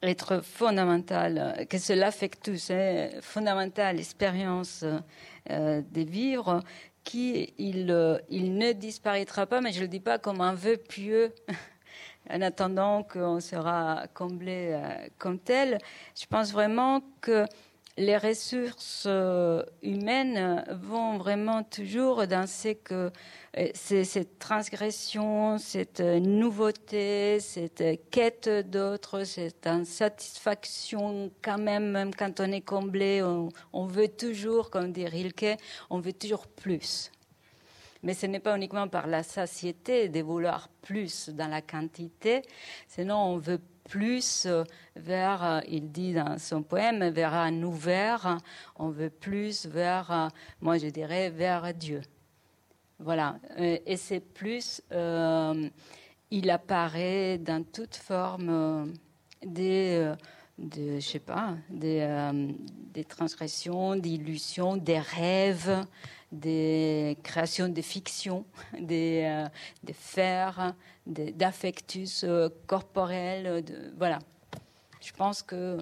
être fondamental, que cela affectus, hein, fondamentale expérience euh, de vivre, qui il, euh, il ne disparaîtra pas, mais je le dis pas comme un vœu pieux. En attendant qu'on sera comblé euh, comme tel, je pense vraiment que les ressources humaines vont vraiment toujours dans ce que, cette transgression, cette nouveauté, cette quête d'autres, cette insatisfaction quand même, même quand on est comblé, on, on veut toujours, comme dit Rilke, on veut toujours plus. Mais ce n'est pas uniquement par la satiété de vouloir plus dans la quantité, sinon on veut plus. Plus vers, il dit dans son poème, vers un ouvert, on veut plus vers, moi je dirais, vers Dieu. Voilà. Et c'est plus, euh, il apparaît dans toute forme des, des je sais pas, des, euh, des transgressions, d'illusions, des rêves, des créations de fiction, des, euh, des fers, des, d'affectus euh, corporels. De, voilà. Je pense que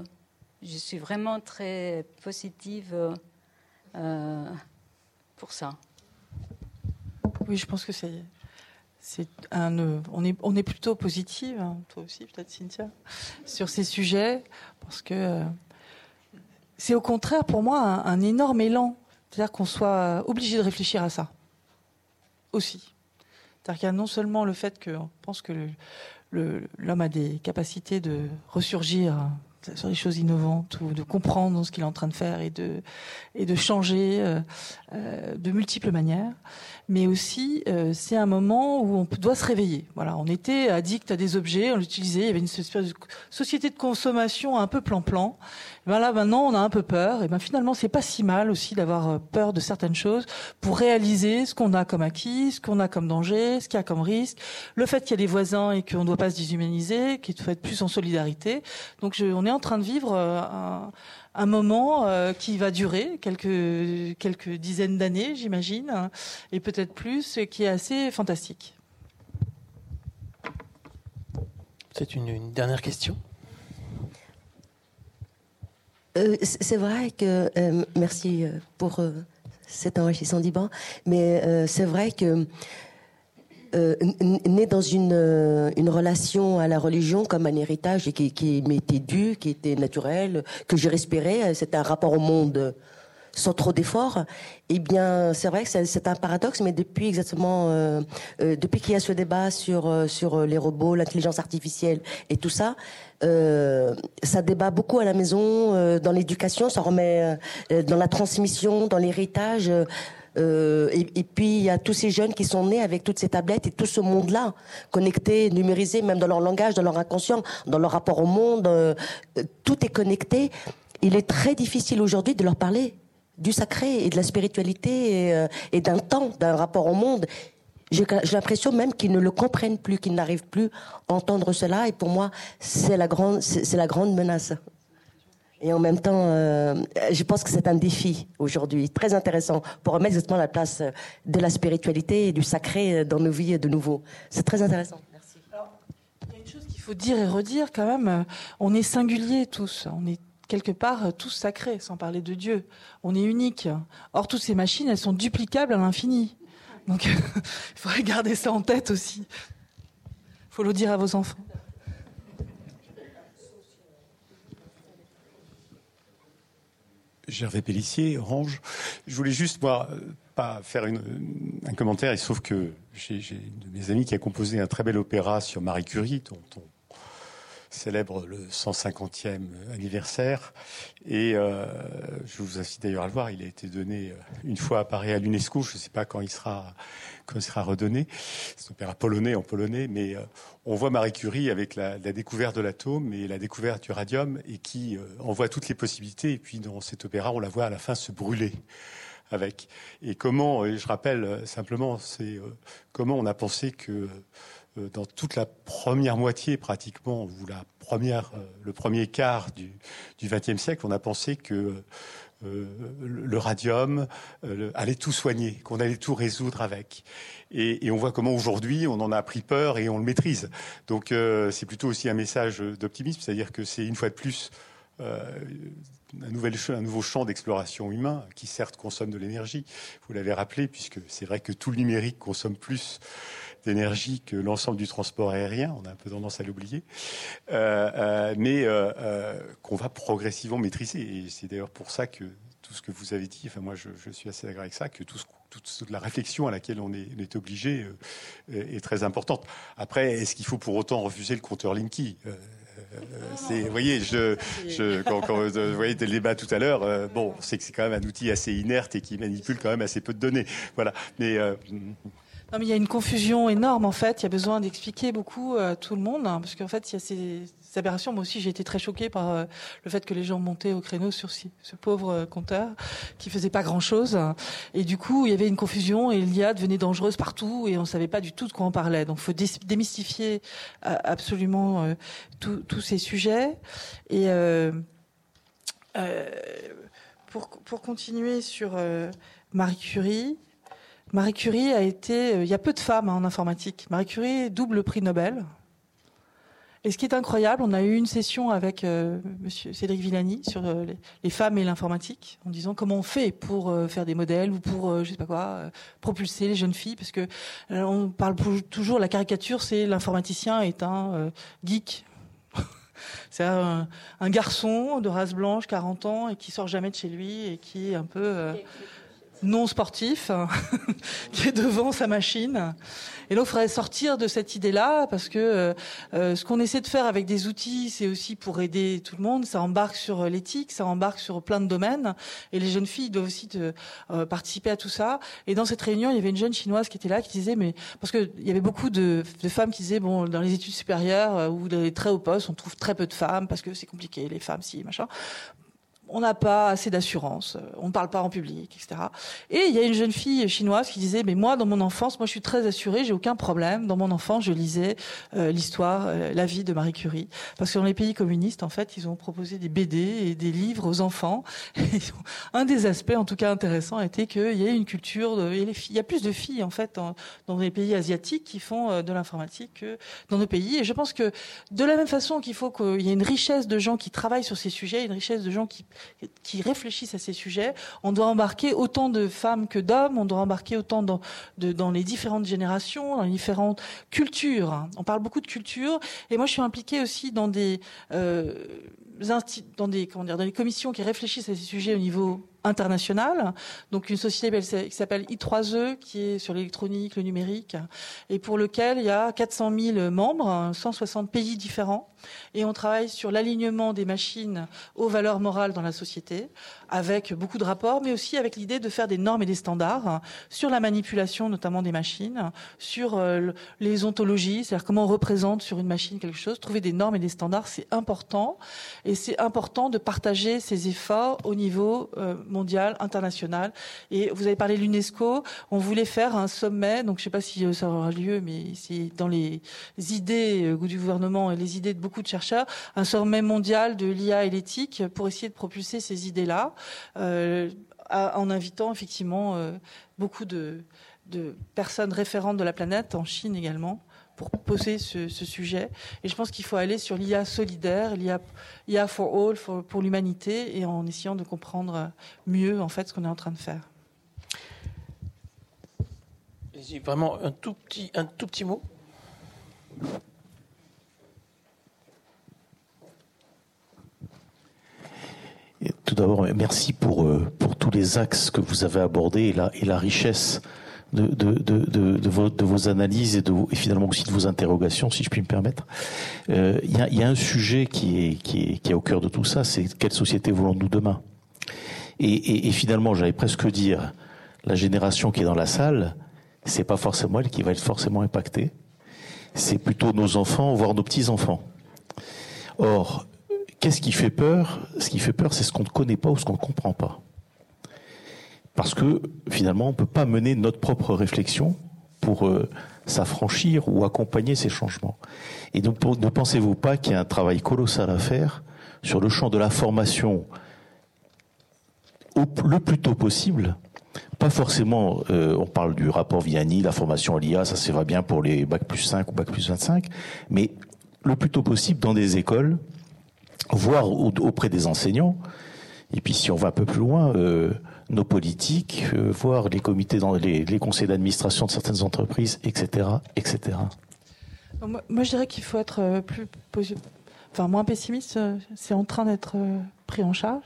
je suis vraiment très positive euh, pour ça. Oui, je pense que c'est, c'est un. Euh, on est, on est plutôt positive, hein, toi aussi, peut-être, Cynthia, sur ces sujets, parce que euh, c'est au contraire pour moi un, un énorme élan. C'est-à-dire qu'on soit obligé de réfléchir à ça aussi. C'est-à-dire qu'il y a non seulement le fait qu'on pense que le, le, l'homme a des capacités de ressurgir sur les choses innovantes ou de comprendre ce qu'il est en train de faire et de, et de changer euh, euh, de multiples manières. Mais aussi, euh, c'est un moment où on doit se réveiller. Voilà, on était addict à des objets, on l'utilisait, il y avait une espèce de société de consommation un peu plan-plan. Et ben là, maintenant, on a un peu peur. Et ben finalement, c'est pas si mal aussi d'avoir peur de certaines choses pour réaliser ce qu'on a comme acquis, ce qu'on a comme danger, ce qu'il y a comme risque, le fait qu'il y a des voisins et qu'on ne doit pas se déshumaniser, qu'il faut être plus en solidarité. Donc, je, on est en train de vivre un, un moment qui va durer quelques, quelques dizaines d'années, j'imagine, et peut-être plus, qui est assez fantastique. C'est une, une dernière question. Euh, c'est vrai que... Euh, merci pour euh, cet enrichissant débat. Mais euh, c'est vrai que... Euh, né dans une, euh, une relation à la religion comme un héritage qui, qui m'était dû, qui était naturel, que je respirais, c'était un rapport au monde sans trop d'efforts. Eh bien, c'est vrai que c'est, c'est un paradoxe, mais depuis exactement, euh, euh, depuis qu'il y a ce débat sur euh, sur les robots, l'intelligence artificielle et tout ça, euh, ça débat beaucoup à la maison, euh, dans l'éducation, ça remet euh, dans la transmission, dans l'héritage. Euh, Euh, et, et puis il y a tous ces jeunes qui sont nés avec toutes ces tablettes et tout ce monde-là connecté, numérisé, même dans leur langage, dans leur inconscient, dans leur rapport au monde, euh, tout est connecté. Il est très difficile aujourd'hui de leur parler du sacré et de la spiritualité et, euh, et d'un temps, d'un rapport au monde. J'ai, j'ai l'impression même qu'ils ne le comprennent plus, qu'ils n'arrivent plus à entendre cela. Et pour moi, c'est la grande, c'est, c'est la grande menace. Et en même temps, euh, je pense que c'est un défi aujourd'hui, très intéressant, pour remettre justement la place de la spiritualité et du sacré dans nos vies de nouveau. C'est très intéressant. Merci. Alors, il y a une chose qu'il faut dire et redire quand même, on est singuliers tous, on est quelque part tous sacrés, sans parler de Dieu. On est uniques. Or, toutes ces machines, elles sont duplicables à l'infini. Donc, il faudrait garder ça en tête aussi. Il faut le dire à vos enfants. Gervais Pellissier, Orange. Je voulais juste, moi, pas faire une, un commentaire, et sauf que j'ai, j'ai une de mes amies qui a composé un très bel opéra sur Marie Curie, dont on célèbre le cent cinquantième anniversaire. Et euh, je vous incite d'ailleurs à le voir, il a été donné une fois à Paris à l'UNESCO, je ne sais pas quand il sera, quand il sera redonné. C'est un opéra polonais en polonais, mais euh, on voit Marie Curie avec la, la découverte de l'atome et la découverte du radium, et qui euh, envoie toutes les possibilités. Et puis dans cet opéra, on la voit à la fin se brûler avec. Et comment, et je rappelle simplement, c'est euh, comment on a pensé que euh, dans toute la première moitié pratiquement, ou la première, euh, le premier quart du vingtième siècle, on a pensé que... Euh, Euh, le radium euh, le, allait tout soigner, qu'on allait tout résoudre avec. Et, et on voit comment aujourd'hui, on en a pris peur et on le maîtrise. Donc euh, c'est plutôt aussi un message d'optimisme, c'est-à-dire que c'est une fois de plus euh, un, nouvel, un nouveau champ d'exploration humain qui certes consomme de l'énergie, vous l'avez rappelé, puisque c'est vrai que tout le numérique consomme plus d'énergie que l'ensemble du transport aérien, on a un peu tendance à l'oublier, euh, euh, mais euh, euh, qu'on va progressivement maîtriser. Et c'est d'ailleurs pour ça que tout ce que vous avez dit, enfin moi je, je suis assez d'accord avec ça, que tout ce, toute, toute la réflexion à laquelle on est, on est obligé euh, est très importante. Après, est-ce qu'il faut pour autant refuser le compteur Linky ? euh, C'est, vous voyez, je, je, quand, quand vous voyez le débat tout à l'heure, euh, bon, c'est que c'est quand même un outil assez inerte et qui manipule quand même assez peu de données. Voilà. Mais euh, non, mais il y a une confusion énorme, en fait. Il y a besoin d'expliquer beaucoup à tout le monde, hein, parce qu'en fait, il y a ces aberrations. Moi aussi, j'ai été très choquée par euh, le fait que les gens montaient au créneau sur ce, ce pauvre compteur qui faisait pas grand-chose. Et du coup, il y avait une confusion et l'I A devenait dangereuse partout et on savait pas du tout de quoi on parlait. Donc, il faut dé- démystifier euh, absolument euh, tous ces sujets. Et euh, euh, pour, pour continuer sur euh, Marie Curie, Marie Curie a été... Il y a peu de femmes en informatique. Marie Curie, double prix Nobel. Et ce qui est incroyable, on a eu une session avec euh, monsieur Cédric Villani sur euh, les, les femmes et l'informatique, en disant comment on fait pour euh, faire des modèles ou pour, euh, je sais pas quoi, euh, propulser les jeunes filles, parce que euh, on parle toujours, la caricature, c'est l'informaticien est un euh, geek. C'est un, un garçon de race blanche, quarante ans, et qui sort jamais de chez lui, et qui est un peu... Euh, non sportif qui est devant sa machine. Et donc, il faudrait sortir de cette idée-là, parce que euh, ce qu'on essaie de faire avec des outils, c'est aussi pour aider tout le monde. Ça embarque sur l'éthique, ça embarque sur plein de domaines. Et les jeunes filles doivent aussi de, euh, participer à tout ça. Et dans cette réunion, il y avait une jeune chinoise qui était là, qui disait, mais parce que il y avait beaucoup de, de femmes qui disaient, bon, dans les études supérieures euh, ou dans les très hauts postes, on trouve très peu de femmes parce que c'est compliqué, les femmes, si, machin. On n'a pas assez d'assurance, on ne parle pas en public, et cetera. Et il y a une jeune fille chinoise qui disait, mais moi, dans mon enfance, moi, je suis très assurée, j'ai aucun problème. Dans mon enfance, je lisais euh, l'histoire, euh, la vie de Marie Curie. Parce que dans les pays communistes, en fait, ils ont proposé des B D et des livres aux enfants. Et un des aspects, en tout cas intéressant, était qu'il y a une culture, de, et les filles, il y a plus de filles, en fait, en, dans les pays asiatiques qui font de l'informatique que dans nos pays. Et je pense que, de la même façon qu'il faut qu'il y ait une richesse de gens qui travaillent sur ces sujets, une richesse de gens qui qui réfléchissent à ces sujets. On doit embarquer autant de femmes que d'hommes, on doit embarquer autant dans, de, dans les différentes générations, dans les différentes cultures. On parle beaucoup de culture, et moi je suis impliquée aussi dans des, euh, dans des, comment dire, dans des commissions qui réfléchissent à ces sujets au niveau international. Donc une société qui s'appelle I trois E, qui est sur l'électronique, le numérique, et pour lequel il y a quatre cent mille membres, cent soixante pays différents, et on travaille sur l'alignement des machines aux valeurs morales dans la société, avec beaucoup de rapports, mais aussi avec l'idée de faire des normes et des standards sur la manipulation notamment des machines, sur les ontologies, c'est-à-dire comment on représente sur une machine quelque chose. Trouver des normes et des standards, c'est important, et c'est important de partager ces efforts au niveau euh, mondial, international. Et vous avez parlé de l'UNESCO, on voulait faire un sommet, donc je ne sais pas si ça aura lieu, mais c'est dans les idées du gouvernement et les idées de beaucoup de chercheurs, un sommet mondial de l'I A et l'éthique pour essayer de propulser ces idées-là, euh, à, en invitant effectivement euh, beaucoup de, de personnes référentes de la planète, en Chine également, pour poser ce, ce sujet. Et je pense qu'il faut aller sur l'I A solidaire, l'I A, l'I A for all, for, pour l'humanité, et en essayant de comprendre mieux en fait ce qu'on est en train de faire. Allez-y, vraiment un tout petit, un tout petit mot. Et tout d'abord, merci pour, pour tous les axes que vous avez abordés et la, et la richesse De, de, de, de, de, vos, de vos analyses et, de, et finalement aussi de vos interrogations, si je puis me permettre. Il euh, y, a, y a un sujet qui est, qui est, qui est au cœur de tout ça, c'est quelle société voulons-nous demain ? et, et, et finalement, j'allais presque dire, la génération qui est dans la salle, c'est pas forcément elle qui va être forcément impactée. C'est plutôt nos enfants, voire nos petits-enfants. Or, qu'est-ce qui fait peur ? Ce qui fait peur, c'est ce qu'on ne connaît pas ou ce qu'on ne comprend pas. Parce que, finalement, on ne peut pas mener notre propre réflexion pour euh, s'affranchir ou accompagner ces changements. Et donc, pour, ne pensez-vous pas qu'il y a un travail colossal à faire sur le champ de la formation au, le plus tôt possible ? Pas forcément, euh, on parle du rapport Vianney, la formation à l'I A, ça c'est va bien pour les bac plus cinq ou bac plus vingt-cinq, mais le plus tôt possible dans des écoles, voire auprès des enseignants. Et puis, si on va un peu plus loin, euh, nos politiques, euh, voire les comités, dans les, les conseils d'administration de certaines entreprises, et cetera, et cetera. Moi, moi je dirais qu'il faut être plus, enfin, moins pessimiste. C'est en train d'être pris en charge.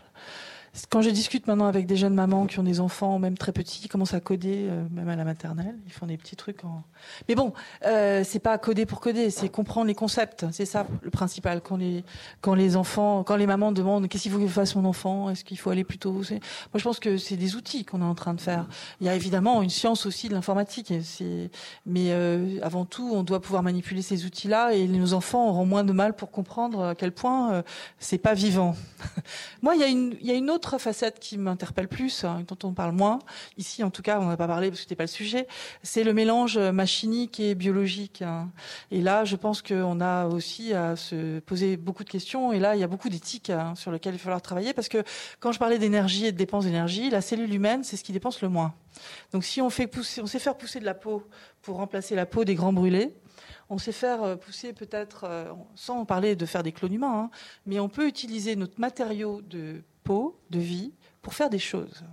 Quand je discute maintenant avec des jeunes mamans qui ont des enfants, même très petits, ils commencent à coder, euh, même à la maternelle, ils font des petits trucs. En... Mais bon, euh, c'est pas coder pour coder, c'est comprendre les concepts. C'est ça le principal. Quand les quand les enfants, quand les mamans demandent qu'est-ce qu'il faut que fasse mon enfant, est-ce qu'il faut aller plus tôt, c'est... moi je pense que c'est des outils qu'on est en train de faire. Il y a évidemment une science aussi de l'informatique, c'est... mais euh, avant tout, on doit pouvoir manipuler ces outils-là, et nos enfants auront moins de mal pour comprendre à quel point euh, c'est pas vivant. Moi, il y a une il y a une autre facette qui m'interpelle plus, hein, dont on parle moins, ici en tout cas on n'en a pas parlé parce que c'était pas le sujet, c'est le mélange machinique et biologique, hein. Et là je pense qu'on a aussi à se poser beaucoup de questions, et là il y a beaucoup d'éthique, hein, sur lequel il va falloir travailler, parce que quand je parlais d'énergie et de dépenses d'énergie, la cellule humaine c'est ce qui dépense le moins. Donc si on fait pousser, on sait faire pousser de la peau pour remplacer la peau des grands brûlés, on sait faire pousser peut-être, sans parler de faire des clones humains, hein, mais on peut utiliser notre matériau de peau, de vie, pour faire des choses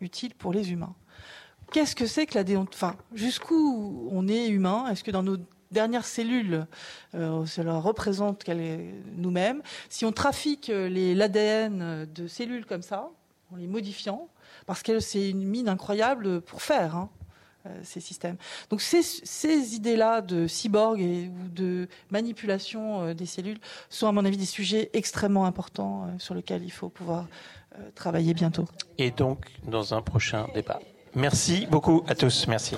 utiles pour les humains. Qu'est-ce que c'est que la déont... Enfin, jusqu'où on est humain ? Est-ce que dans nos dernières cellules, euh, cela représente qu'elle est nous-mêmes ? Si on trafique les, l'A D N de cellules comme ça, en les modifiant, parce que c'est une mine incroyable pour faire, hein, ces systèmes. Donc ces, ces idées-là de cyborg et, ou de manipulation des cellules sont à mon avis des sujets extrêmement importants sur lesquels il faut pouvoir travailler bientôt. Et donc dans un prochain débat. Merci beaucoup à tous. Merci.